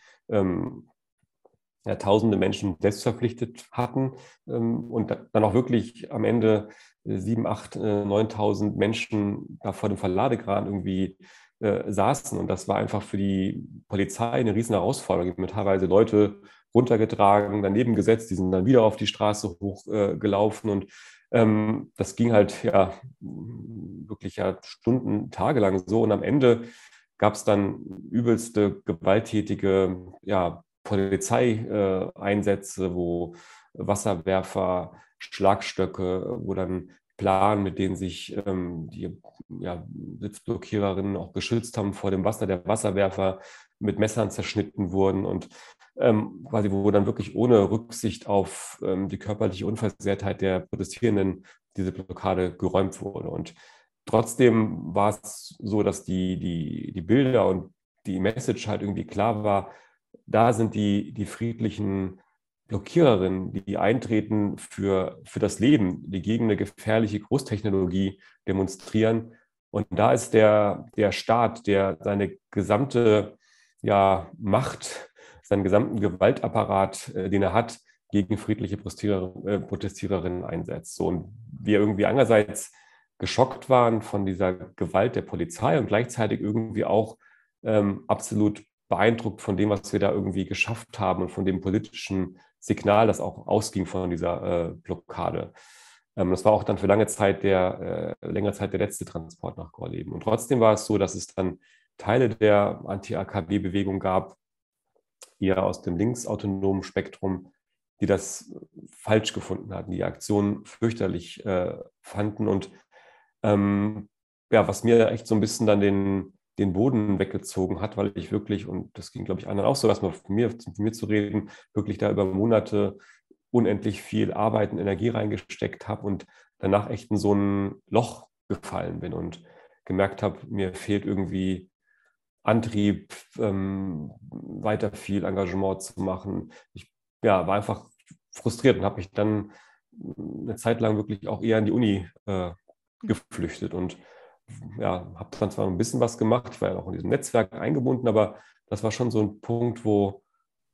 tausende Menschen selbstverpflichtet hatten und dann auch wirklich am Ende 7.000, 8.000, 9.000 Menschen da vor dem Verladekran irgendwie saßen. Und das war einfach für die Polizei eine riesen Herausforderung, mit teilweise Leute runtergetragen, daneben gesetzt, die sind dann wieder auf die Straße hochgelaufen, und das ging halt ja wirklich Stunden, tagelang so, und am Ende gab es dann übelste gewalttätige Polizeieinsätze, wo Wasserwerfer, Schlagstöcke, wo dann Plan, mit denen sich die Sitzblockiererinnen auch geschützt haben vor dem Wasser, der Wasserwerfer mit Messern zerschnitten wurden, und quasi wo dann wirklich ohne Rücksicht auf die körperliche Unversehrtheit der Protestierenden diese Blockade geräumt wurde. Und trotzdem war es so, dass die Bilder und die Message halt irgendwie klar war, da sind die friedlichen Blockiererinnen, die eintreten für das Leben, die gegen eine gefährliche Großtechnologie demonstrieren. Und da ist der Staat, der seine gesamte Macht, seinen gesamten Gewaltapparat, den er hat, gegen friedliche Protestiererinnen einsetzt. So, und wir irgendwie einerseits geschockt waren von dieser Gewalt der Polizei und gleichzeitig irgendwie auch absolut beeindruckt von dem, was wir da irgendwie geschafft haben, und von dem politischen Signal, das auch ausging von dieser Blockade. Das war auch dann für längere Zeit der letzte Transport nach Gorleben. Und trotzdem war es so, dass es dann Teile der Anti-AKW-Bewegung gab, eher aus dem linksautonomen Spektrum, die das falsch gefunden hatten, die Aktion fürchterlich fanden. Und was mir echt so ein bisschen dann den Boden weggezogen hat, weil ich wirklich, und das ging, glaube ich, anderen auch so, erstmal von mir zu reden, wirklich da über Monate unendlich viel Arbeit und Energie reingesteckt habe und danach echt in so ein Loch gefallen bin und gemerkt habe, mir fehlt irgendwie Antrieb, weiter viel Engagement zu machen. Ich war einfach frustriert und habe mich dann eine Zeit lang wirklich auch eher in die Uni geflüchtet und habe dann zwar ein bisschen was gemacht, ich war ja auch in diesem Netzwerk eingebunden, aber das war schon so ein Punkt, wo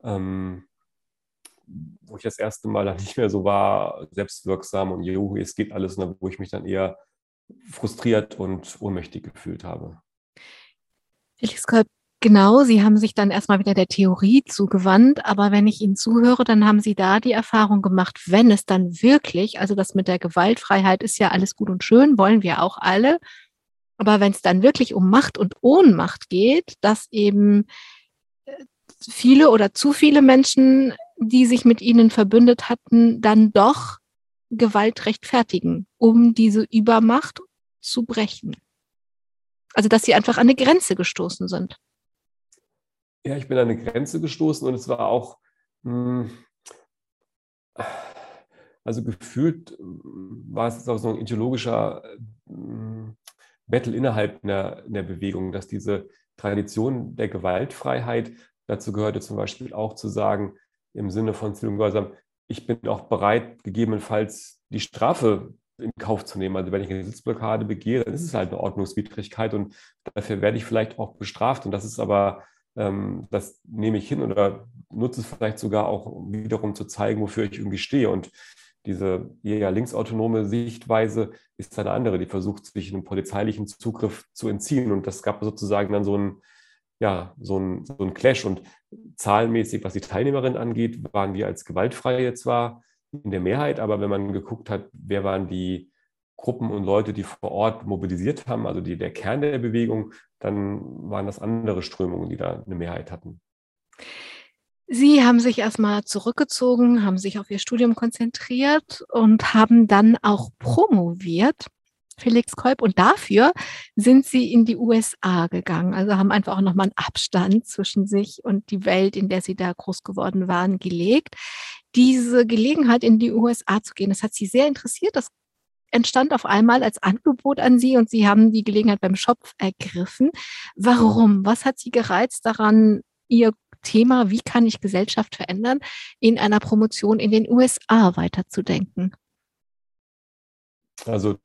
ich das erste Mal dann nicht mehr so war, selbstwirksam und es geht alles, ne, wo ich mich dann eher frustriert und ohnmächtig gefühlt habe. Felix Kolb, genau, Sie haben sich dann erstmal wieder der Theorie zugewandt, aber wenn ich Ihnen zuhöre, dann haben Sie da die Erfahrung gemacht, wenn es dann wirklich, also das mit der Gewaltfreiheit ist ja alles gut und schön, wollen wir auch alle, aber wenn es dann wirklich um Macht und Ohnmacht geht, dass eben viele oder zu viele Menschen, die sich mit Ihnen verbündet hatten, dann doch Gewalt rechtfertigen, um diese Übermacht zu brechen. Also dass Sie einfach an eine Grenze gestoßen sind. Ja, ich bin an eine Grenze gestoßen und es war auch, also gefühlt war es auch so ein ideologischer Battle innerhalb einer Bewegung, dass diese Tradition der Gewaltfreiheit, dazu gehörte zum Beispiel auch zu sagen, im Sinne von Zivilgehorsam, ich bin auch bereit, gegebenenfalls die Strafe in Kauf zu nehmen. Also wenn ich eine Sitzblockade begehe, dann ist es halt eine Ordnungswidrigkeit und dafür werde ich vielleicht auch bestraft. Und das ist aber, das nehme ich hin oder nutze es vielleicht sogar auch, um wiederum zu zeigen, wofür ich irgendwie stehe. Und diese eher linksautonome Sichtweise ist eine andere, die versucht, sich einem polizeilichen Zugriff zu entziehen. Und das gab sozusagen dann so ein Clash. Und zahlenmäßig, was die Teilnehmerinnen angeht, waren wir als Gewaltfreie zwar in der Mehrheit, aber wenn man geguckt hat, wer waren die Gruppen und Leute, die vor Ort mobilisiert haben, also der Kern der Bewegung, dann waren das andere Strömungen, die da eine Mehrheit hatten. Sie haben sich erstmal zurückgezogen, haben sich auf Ihr Studium konzentriert und haben dann auch promoviert, Felix Kolb, und dafür sind Sie in die USA gegangen, also haben einfach auch nochmal einen Abstand zwischen sich und die Welt, in der Sie da groß geworden waren, gelegt. Diese Gelegenheit, in die USA zu gehen, das hat Sie sehr interessiert, das entstand auf einmal als Angebot an Sie und Sie haben die Gelegenheit beim Schopf ergriffen. Warum? Was hat Sie gereizt daran, Ihr Thema, wie kann ich Gesellschaft verändern, in einer Promotion in den USA weiterzudenken? Also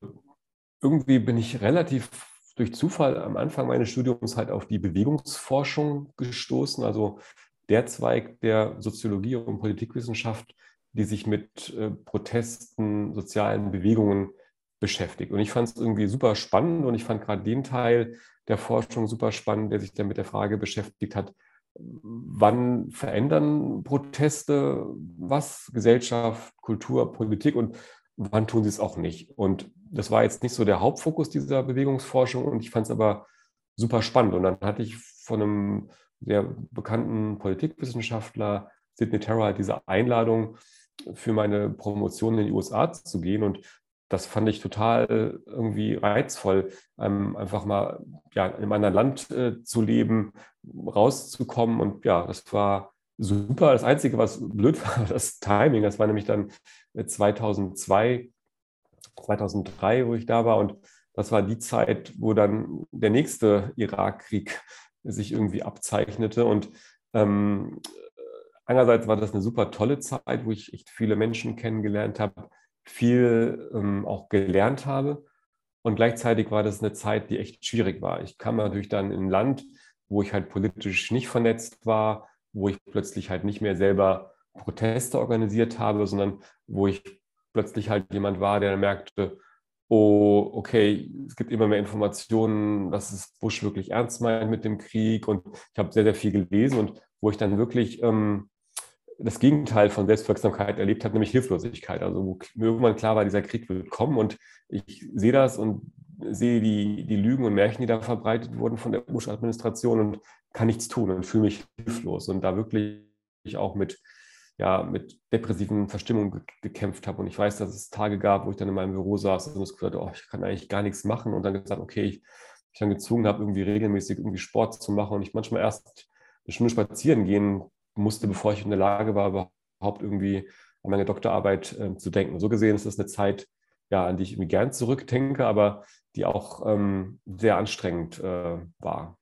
irgendwie bin ich relativ durch Zufall am Anfang meines Studiums halt auf die Bewegungsforschung gestoßen, also der Zweig der Soziologie und Politikwissenschaft, die sich mit Protesten, sozialen Bewegungen beschäftigt. Und ich fand es irgendwie super spannend und ich fand gerade den Teil der Forschung super spannend, der sich dann mit der Frage beschäftigt hat, wann verändern Proteste was? Gesellschaft, Kultur, Politik und wann tun sie es auch nicht? Und das war jetzt nicht so der Hauptfokus dieser Bewegungsforschung und ich fand es aber super spannend. Und dann hatte ich von einem sehr bekannten Politikwissenschaftler, Sidney Tarrow, halt diese Einladung für meine Promotion in die USA zu gehen und das fand ich total irgendwie reizvoll, einfach mal in einem anderen Land zu leben, rauszukommen und das war super. Das Einzige, was blöd war, das Timing, das war nämlich dann 2003, wo ich da war und das war die Zeit, wo dann der nächste Irakkrieg sich irgendwie abzeichnete und andererseits war das eine super tolle Zeit, wo ich echt viele Menschen kennengelernt habe, viel auch gelernt habe und gleichzeitig war das eine Zeit, die echt schwierig war. Ich kam natürlich dann in ein Land, wo ich halt politisch nicht vernetzt war, wo ich plötzlich halt nicht mehr selber Proteste organisiert habe, sondern wo ich plötzlich halt jemand war, der merkte, oh, okay, es gibt immer mehr Informationen, dass es Bush wirklich ernst meint mit dem Krieg und ich habe sehr, sehr viel gelesen und wo ich dann wirklich das Gegenteil von Selbstwirksamkeit erlebt habe, nämlich Hilflosigkeit. Also wo mir irgendwann klar war, dieser Krieg wird kommen und ich sehe das und sehe die Lügen und Märchen, die da verbreitet wurden von der Bush-Administration und kann nichts tun und fühle mich hilflos und da wirklich auch mit depressiven Verstimmungen gekämpft habe. Und ich weiß, dass es Tage gab, wo ich dann in meinem Büro saß und das Gefühl hatte, ich kann eigentlich gar nichts machen. Und dann gesagt, okay, ich dann gezwungen habe, irgendwie regelmäßig irgendwie Sport zu machen. Und ich manchmal erst eine Stunde spazieren gehen musste, bevor ich in der Lage war, überhaupt irgendwie an meine Doktorarbeit zu denken. So gesehen ist das eine Zeit, ja, an die ich irgendwie gern zurückdenke, aber die auch sehr anstrengend war.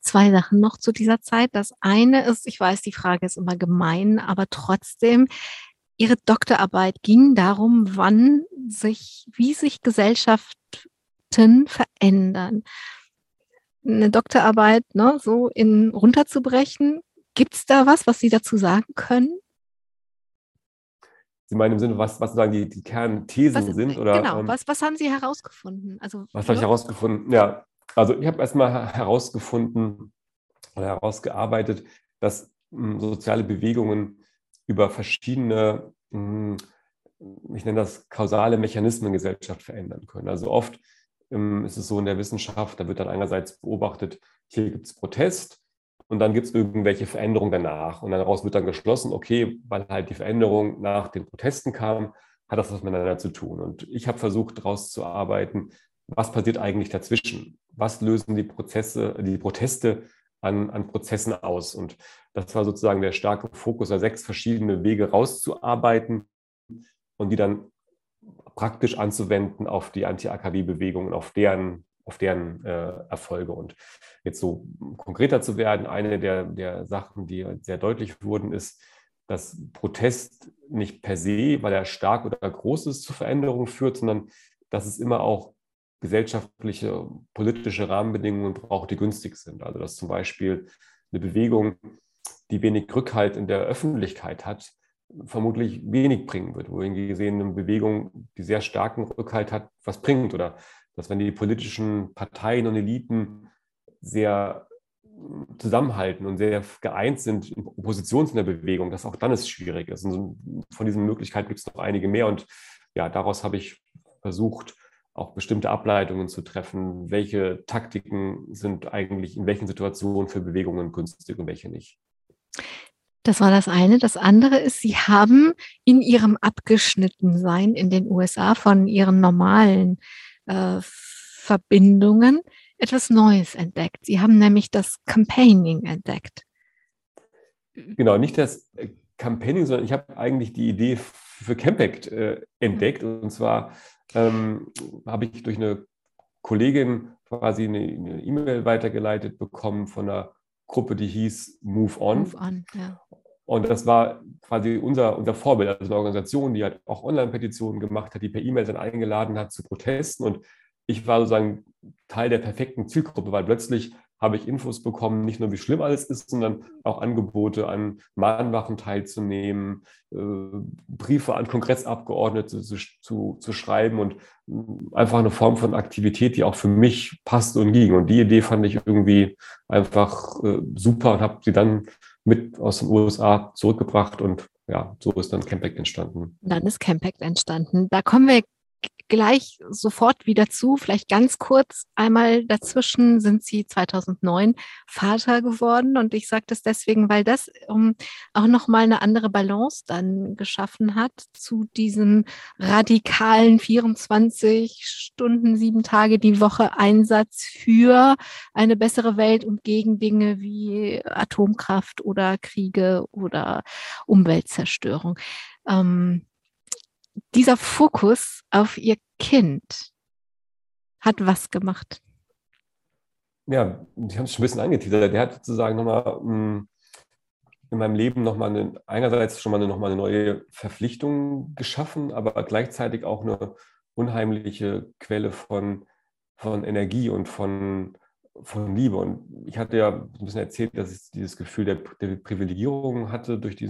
Zwei Sachen noch zu dieser Zeit. Das eine ist, ich weiß, die Frage ist immer gemein, aber trotzdem, Ihre Doktorarbeit ging darum, wie sich Gesellschaften verändern. Eine Doktorarbeit, ne, so runterzubrechen, gibt es da was Sie dazu sagen können? Sie meinen im Sinne, was sagen die Kernthesen sind? Oder, genau, was haben Sie herausgefunden? Also, was habe ich herausgefunden? Ja, also ich habe erstmal herausgefunden oder herausgearbeitet, dass soziale Bewegungen über verschiedene, ich nenne das kausale Mechanismen Gesellschaft verändern können. Also oft ist es so in der Wissenschaft, da wird dann einerseits beobachtet, hier gibt es Protest und dann gibt es irgendwelche Veränderungen danach. Und daraus wird dann geschlossen, okay, weil halt die Veränderung nach den Protesten kam, hat das was miteinander zu tun. Und ich habe versucht, daraus zu arbeiten, was passiert eigentlich dazwischen? Was lösen die Proteste an Prozessen aus? Und das war sozusagen der starke Fokus, da 6 verschiedene Wege rauszuarbeiten und die dann praktisch anzuwenden auf die Anti-AKW-Bewegung und auf deren Erfolge. Und jetzt so konkreter zu werden, eine der Sachen, die sehr deutlich wurden, ist, dass Protest nicht per se, weil er stark oder groß ist, zu Veränderungen führt, sondern dass es immer auch gesellschaftliche, politische Rahmenbedingungen braucht, die günstig sind. Also dass zum Beispiel eine Bewegung, die wenig Rückhalt in der Öffentlichkeit hat, vermutlich wenig bringen wird. Wohingegen eine Bewegung, die sehr starken Rückhalt hat, was bringt. Oder dass wenn die politischen Parteien und Eliten sehr zusammenhalten und sehr geeint sind in Opposition zu einer Bewegung, dass auch dann es schwierig ist. Und von diesen Möglichkeiten gibt es noch einige mehr. Und ja, daraus habe ich versucht, auch bestimmte Ableitungen zu treffen, welche Taktiken sind eigentlich in welchen Situationen für Bewegungen günstig und welche nicht. Das war das eine. Das andere ist, Sie haben in Ihrem Abgeschnittensein in den USA von Ihren normalen Verbindungen etwas Neues entdeckt. Sie haben nämlich das Campaigning entdeckt. Genau, nicht das Campaigning, sondern ich habe eigentlich die Idee für Campact entdeckt. Und zwar habe ich durch eine Kollegin quasi eine E-Mail weitergeleitet bekommen von einer Gruppe, die hieß Move On. Move On, ja. Und das war quasi unser Vorbild, also eine Organisation, die halt auch Online-Petitionen gemacht hat, die per E-Mail dann eingeladen hat zu Protesten. Und ich war sozusagen Teil der perfekten Zielgruppe, weil plötzlich habe ich Infos bekommen, nicht nur wie schlimm alles ist, sondern auch Angebote an Mahnwachen teilzunehmen, Briefe an Kongressabgeordnete zu schreiben und einfach eine Form von Aktivität, die auch für mich passt und ging. Und die Idee fand ich irgendwie einfach super und habe sie dann mit aus den USA zurückgebracht und ja, so ist dann Campact entstanden. Da kommen wir gleich sofort wieder zu, vielleicht ganz kurz einmal dazwischen sind Sie 2009 Vater geworden und ich sage das deswegen, weil das auch nochmal eine andere Balance dann geschaffen hat zu diesem radikalen 24 Stunden, 7 Tage die Woche Einsatz für eine bessere Welt und gegen Dinge wie Atomkraft oder Kriege oder Umweltzerstörung. Dieser Fokus auf Ihr Kind hat was gemacht? Ja, Sie haben es schon ein bisschen angeteasert. Der hat sozusagen nochmal in meinem Leben einerseits schon mal eine neue Verpflichtung geschaffen, aber gleichzeitig auch eine unheimliche Quelle von Energie und von Liebe. Und ich hatte ja ein bisschen erzählt, dass ich dieses Gefühl der Privilegierung hatte durch die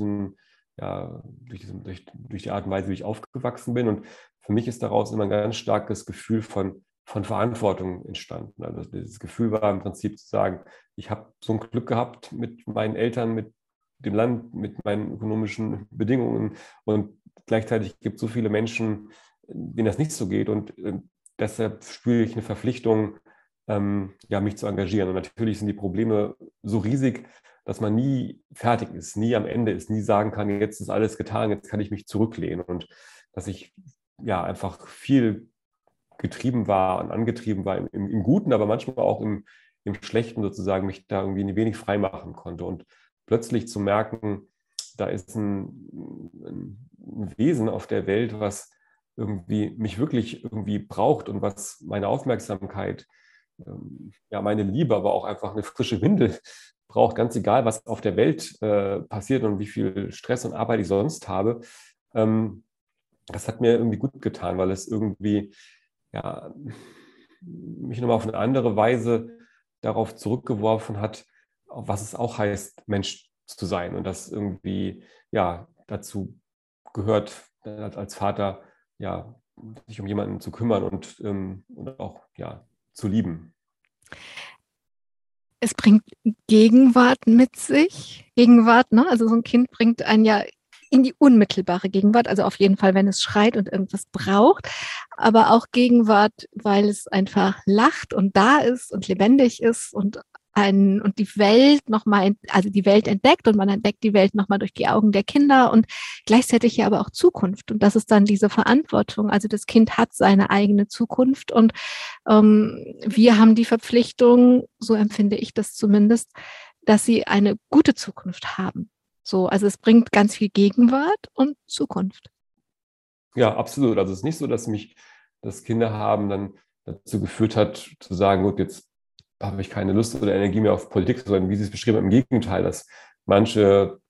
Art und Weise, wie ich aufgewachsen bin. Und für mich ist daraus immer ein ganz starkes Gefühl von Verantwortung entstanden. Also dieses Gefühl war im Prinzip zu sagen, ich habe so ein Glück gehabt mit meinen Eltern, mit dem Land, mit meinen ökonomischen Bedingungen. Und gleichzeitig gibt es so viele Menschen, denen das nicht so geht. Und deshalb spüre ich eine Verpflichtung, mich zu engagieren. Und natürlich sind die Probleme so riesig, dass man nie fertig ist, nie am Ende ist, nie sagen kann, jetzt ist alles getan, jetzt kann ich mich zurücklehnen. Und dass ich ja einfach viel getrieben war und angetrieben war im Guten, aber manchmal auch im Schlechten sozusagen, mich da irgendwie ein wenig frei machen konnte. Und plötzlich zu merken, da ist ein Wesen auf der Welt, was irgendwie mich wirklich irgendwie braucht und was meine Aufmerksamkeit, ja meine Liebe, aber auch einfach eine frische Windel braucht, ganz egal, was auf der Welt passiert und wie viel Stress und Arbeit ich sonst habe, das hat mir irgendwie gut getan, weil es irgendwie ja, mich nochmal auf eine andere Weise darauf zurückgeworfen hat, was es auch heißt, Mensch zu sein. Und das irgendwie ja, dazu gehört, als Vater ja, sich um jemanden zu kümmern und auch ja, zu lieben. Es bringt Gegenwart mit sich. Gegenwart, ne? Also so ein Kind bringt einen ja in die unmittelbare Gegenwart, also auf jeden Fall, wenn es schreit und irgendwas braucht, aber auch Gegenwart, weil es einfach lacht und da ist und lebendig ist und die Welt nochmal, also die Welt entdeckt und man entdeckt die Welt nochmal durch die Augen der Kinder und gleichzeitig ja aber auch Zukunft. Und das ist dann diese Verantwortung. Also das Kind hat seine eigene Zukunft und wir haben die Verpflichtung, so empfinde ich das zumindest, dass sie eine gute Zukunft haben. So, also es bringt ganz viel Gegenwart und Zukunft. Ja, absolut. Also es ist nicht so, dass mich das Kinderhaben dann dazu geführt hat, zu sagen, gut, jetzt habe ich keine Lust oder Energie mehr auf Politik, sondern wie Sie es beschrieben haben, im Gegenteil, dass manche,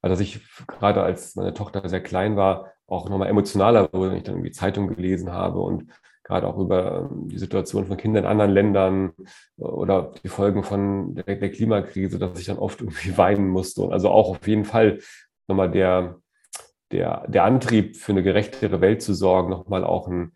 also dass ich gerade als meine Tochter sehr klein war, auch nochmal emotionaler wurde, wenn ich dann irgendwie Zeitung gelesen habe und gerade auch über die Situation von Kindern in anderen Ländern oder die Folgen von der Klimakrise, dass ich dann oft irgendwie weinen musste. Und also auch auf jeden Fall nochmal der Antrieb für eine gerechtere Welt zu sorgen, nochmal auch ein,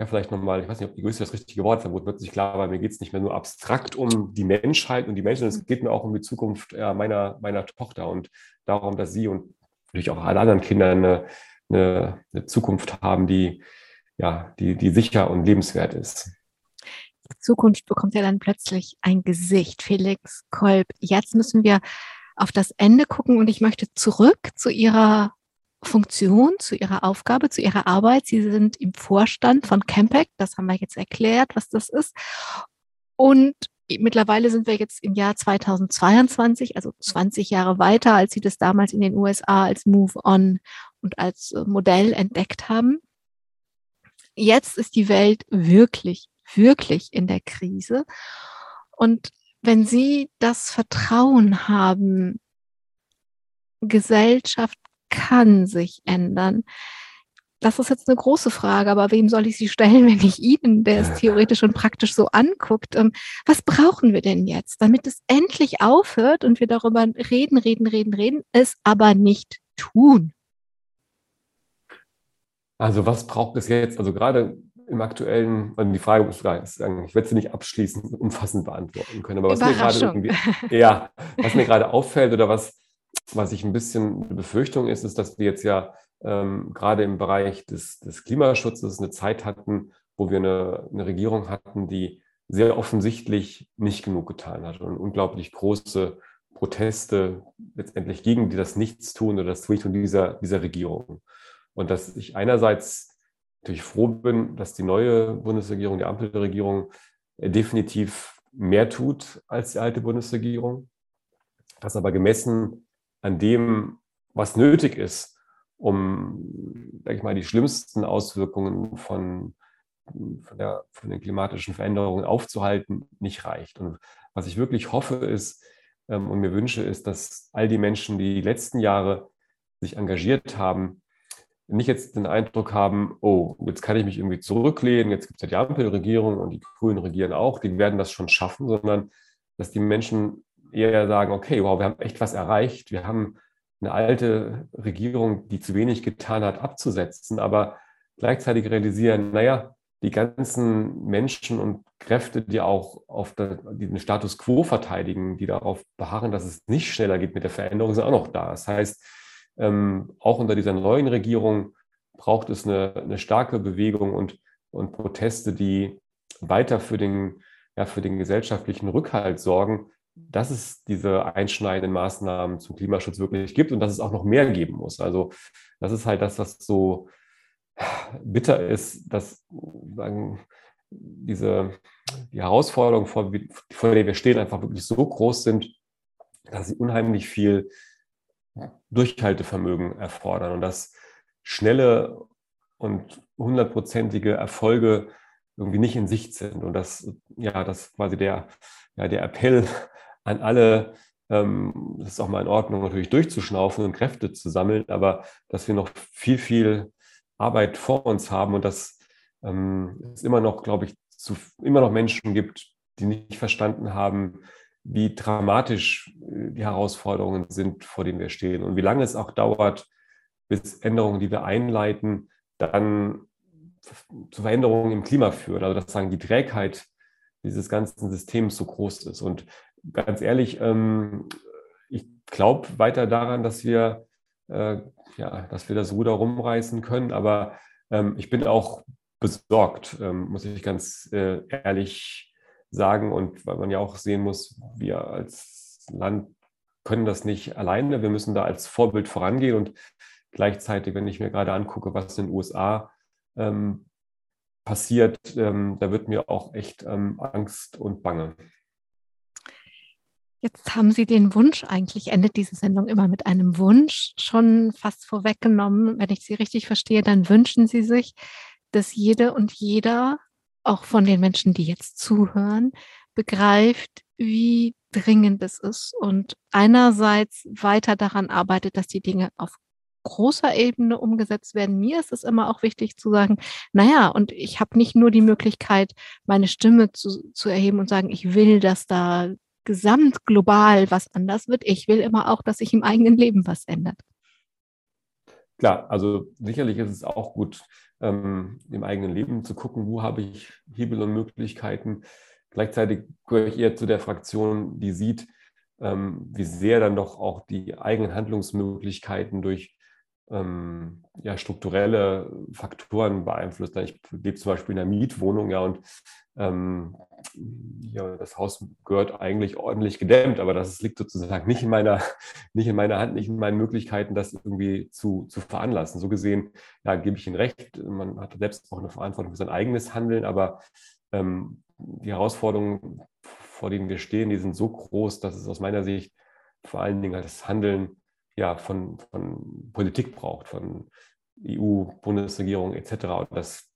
ja, vielleicht nochmal, ich weiß nicht, ob Egoist das richtige Wort ist, da wurde plötzlich klar, weil mir geht es nicht mehr nur abstrakt um die Menschheit und die Menschen, es geht mir auch um die Zukunft meiner Tochter und darum, dass sie und natürlich auch alle anderen Kinder eine Zukunft haben, die, ja, die sicher und lebenswert ist. Die Zukunft bekommt ja dann plötzlich ein Gesicht, Felix Kolb. Jetzt müssen wir auf das Ende gucken und ich möchte zurück zu Ihrer Funktion, zu Ihrer Aufgabe, zu Ihrer Arbeit. Sie sind im Vorstand von Campact, das haben wir jetzt erklärt, was das ist. Und mittlerweile sind wir jetzt im Jahr 2022, also 20 Jahre weiter, als Sie das damals in den USA als Move On und als Modell entdeckt haben. Jetzt ist die Welt wirklich, wirklich in der Krise. Und wenn Sie das Vertrauen haben, Gesellschaft kann sich ändern. Das ist jetzt eine große Frage, aber wem soll ich sie stellen, wenn nicht Ihnen, der es theoretisch und praktisch so anguckt? Was brauchen wir denn jetzt, damit es endlich aufhört und wir darüber reden, es aber nicht tun? Also was braucht es jetzt? Also gerade im aktuellen, also die Frage ist, ich werde sie nicht abschließend umfassend beantworten können, aber was mir gerade auffällt oder was ich ein bisschen eine Befürchtung ist, dass wir jetzt ja gerade im Bereich des Klimaschutzes eine Zeit hatten, wo wir eine Regierung hatten, die sehr offensichtlich nicht genug getan hat und unglaublich große Proteste letztendlich gegen das Nichtstun oder das Tun dieser Regierung. Und dass ich einerseits natürlich froh bin, dass die neue Bundesregierung, die Ampelregierung, definitiv mehr tut als die alte Bundesregierung, dass aber gemessen an dem, was nötig ist, um, sag ich mal, die schlimmsten Auswirkungen von den klimatischen Veränderungen aufzuhalten, nicht reicht. Und was ich wirklich hoffe ist und mir wünsche, ist, dass all die Menschen, die letzten Jahre sich engagiert haben, nicht jetzt den Eindruck haben, oh, jetzt kann ich mich irgendwie zurücklehnen, jetzt gibt es ja die Ampelregierung und die Grünen regieren auch, die werden das schon schaffen, sondern dass die Menschen eher sagen, okay, wow, wir haben echt was erreicht, wir haben eine alte Regierung, die zu wenig getan hat, abzusetzen, aber gleichzeitig realisieren, naja, die ganzen Menschen und Kräfte, die auch auf den Status quo verteidigen, die darauf beharren, dass es nicht schneller geht mit der Veränderung, sind auch noch da. Das heißt, auch unter dieser neuen Regierung braucht es eine starke Bewegung und Proteste, die weiter für den gesellschaftlichen Rückhalt sorgen, dass es diese einschneidenden Maßnahmen zum Klimaschutz wirklich gibt und dass es auch noch mehr geben muss. Also das ist halt das, was so bitter ist, dass die Herausforderungen, vor der wir stehen, einfach wirklich so groß sind, dass sie unheimlich viel Durchhaltevermögen erfordern und dass schnelle und 100%ige Erfolge irgendwie nicht in Sicht sind. Und das quasi der Appell an alle, das ist auch mal in Ordnung, natürlich durchzuschnaufen und Kräfte zu sammeln, aber dass wir noch viel, viel Arbeit vor uns haben und dass es immer noch, glaube ich, immer noch Menschen gibt, die nicht verstanden haben, wie dramatisch die Herausforderungen sind, vor denen wir stehen und wie lange es auch dauert, bis Änderungen, die wir einleiten, dann zu Veränderungen im Klima führen. Also dass die Trägheit dieses ganzen Systems so groß ist. Und ganz ehrlich, ich glaube weiter daran, dass wir das Ruder rumreißen können. Aber ich bin auch besorgt, muss ich ganz ehrlich sagen. Und weil man ja auch sehen muss, wir als Land können das nicht alleine. Wir müssen da als Vorbild vorangehen. Und gleichzeitig, wenn ich mir gerade angucke, was in den USA passiert, da wird mir auch echt Angst und Bange. Jetzt haben Sie den Wunsch, eigentlich endet diese Sendung immer mit einem Wunsch, schon fast vorweggenommen. Wenn ich Sie richtig verstehe, dann wünschen Sie sich, dass jede und jeder, auch von den Menschen, die jetzt zuhören, begreift, wie dringend es ist und einerseits weiter daran arbeitet, dass die Dinge auf großer Ebene umgesetzt werden. Mir ist es immer auch wichtig zu sagen, und ich habe nicht nur die Möglichkeit, meine Stimme zu erheben und sagen, ich will, dass da gesamt global was anders wird. Ich will immer auch, dass sich im eigenen Leben was ändert. Klar, also sicherlich ist es auch gut, im eigenen Leben zu gucken, wo habe ich Hebel und Möglichkeiten. Gleichzeitig gehöre ich eher zu der Fraktion, die sieht, wie sehr dann doch auch die eigenen Handlungsmöglichkeiten durch strukturelle Faktoren beeinflusst. Ich lebe zum Beispiel in einer Mietwohnung, das Haus gehört eigentlich ordentlich gedämmt, aber das liegt sozusagen nicht in meiner Hand, nicht in meinen Möglichkeiten, das irgendwie zu veranlassen. So gesehen, gebe ich Ihnen recht, man hat selbst auch eine Verantwortung für sein eigenes Handeln, aber die Herausforderungen, vor denen wir stehen, die sind so groß, dass es aus meiner Sicht vor allen Dingen das Handeln von Politik braucht, von EU, Bundesregierung etc. Und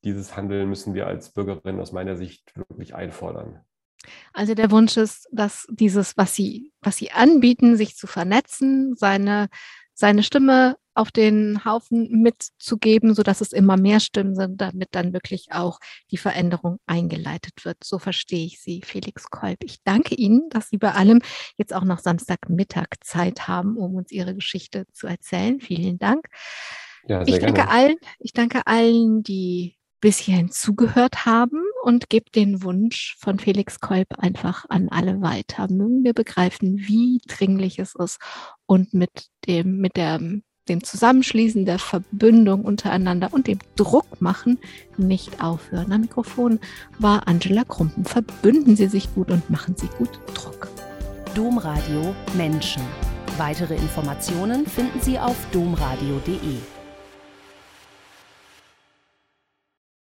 dieses Handeln müssen wir als Bürgerinnen aus meiner Sicht wirklich einfordern. Also der Wunsch ist, dass dieses, was Sie anbieten, sich zu vernetzen, seine Stimme auf den Haufen mitzugeben, sodass es immer mehr Stimmen sind, damit dann wirklich auch die Veränderung eingeleitet wird. So verstehe ich Sie, Felix Kolb. Ich danke Ihnen, dass Sie bei allem jetzt auch noch Samstagmittag Zeit haben, um uns Ihre Geschichte zu erzählen. Vielen Dank. Ja, sehr gerne. Ich danke allen, die bis hierhin zugehört haben und gebe den Wunsch von Felix Kolb einfach an alle weiter. Mögen wir begreifen, wie dringlich es ist und mit dem Zusammenschließen, der Verbündung untereinander und dem Druck machen, nicht aufhören. Am Mikrofon war Angela Krumpen. Verbünden Sie sich gut und machen Sie gut Druck. Domradio Menschen. Weitere Informationen finden Sie auf domradio.de.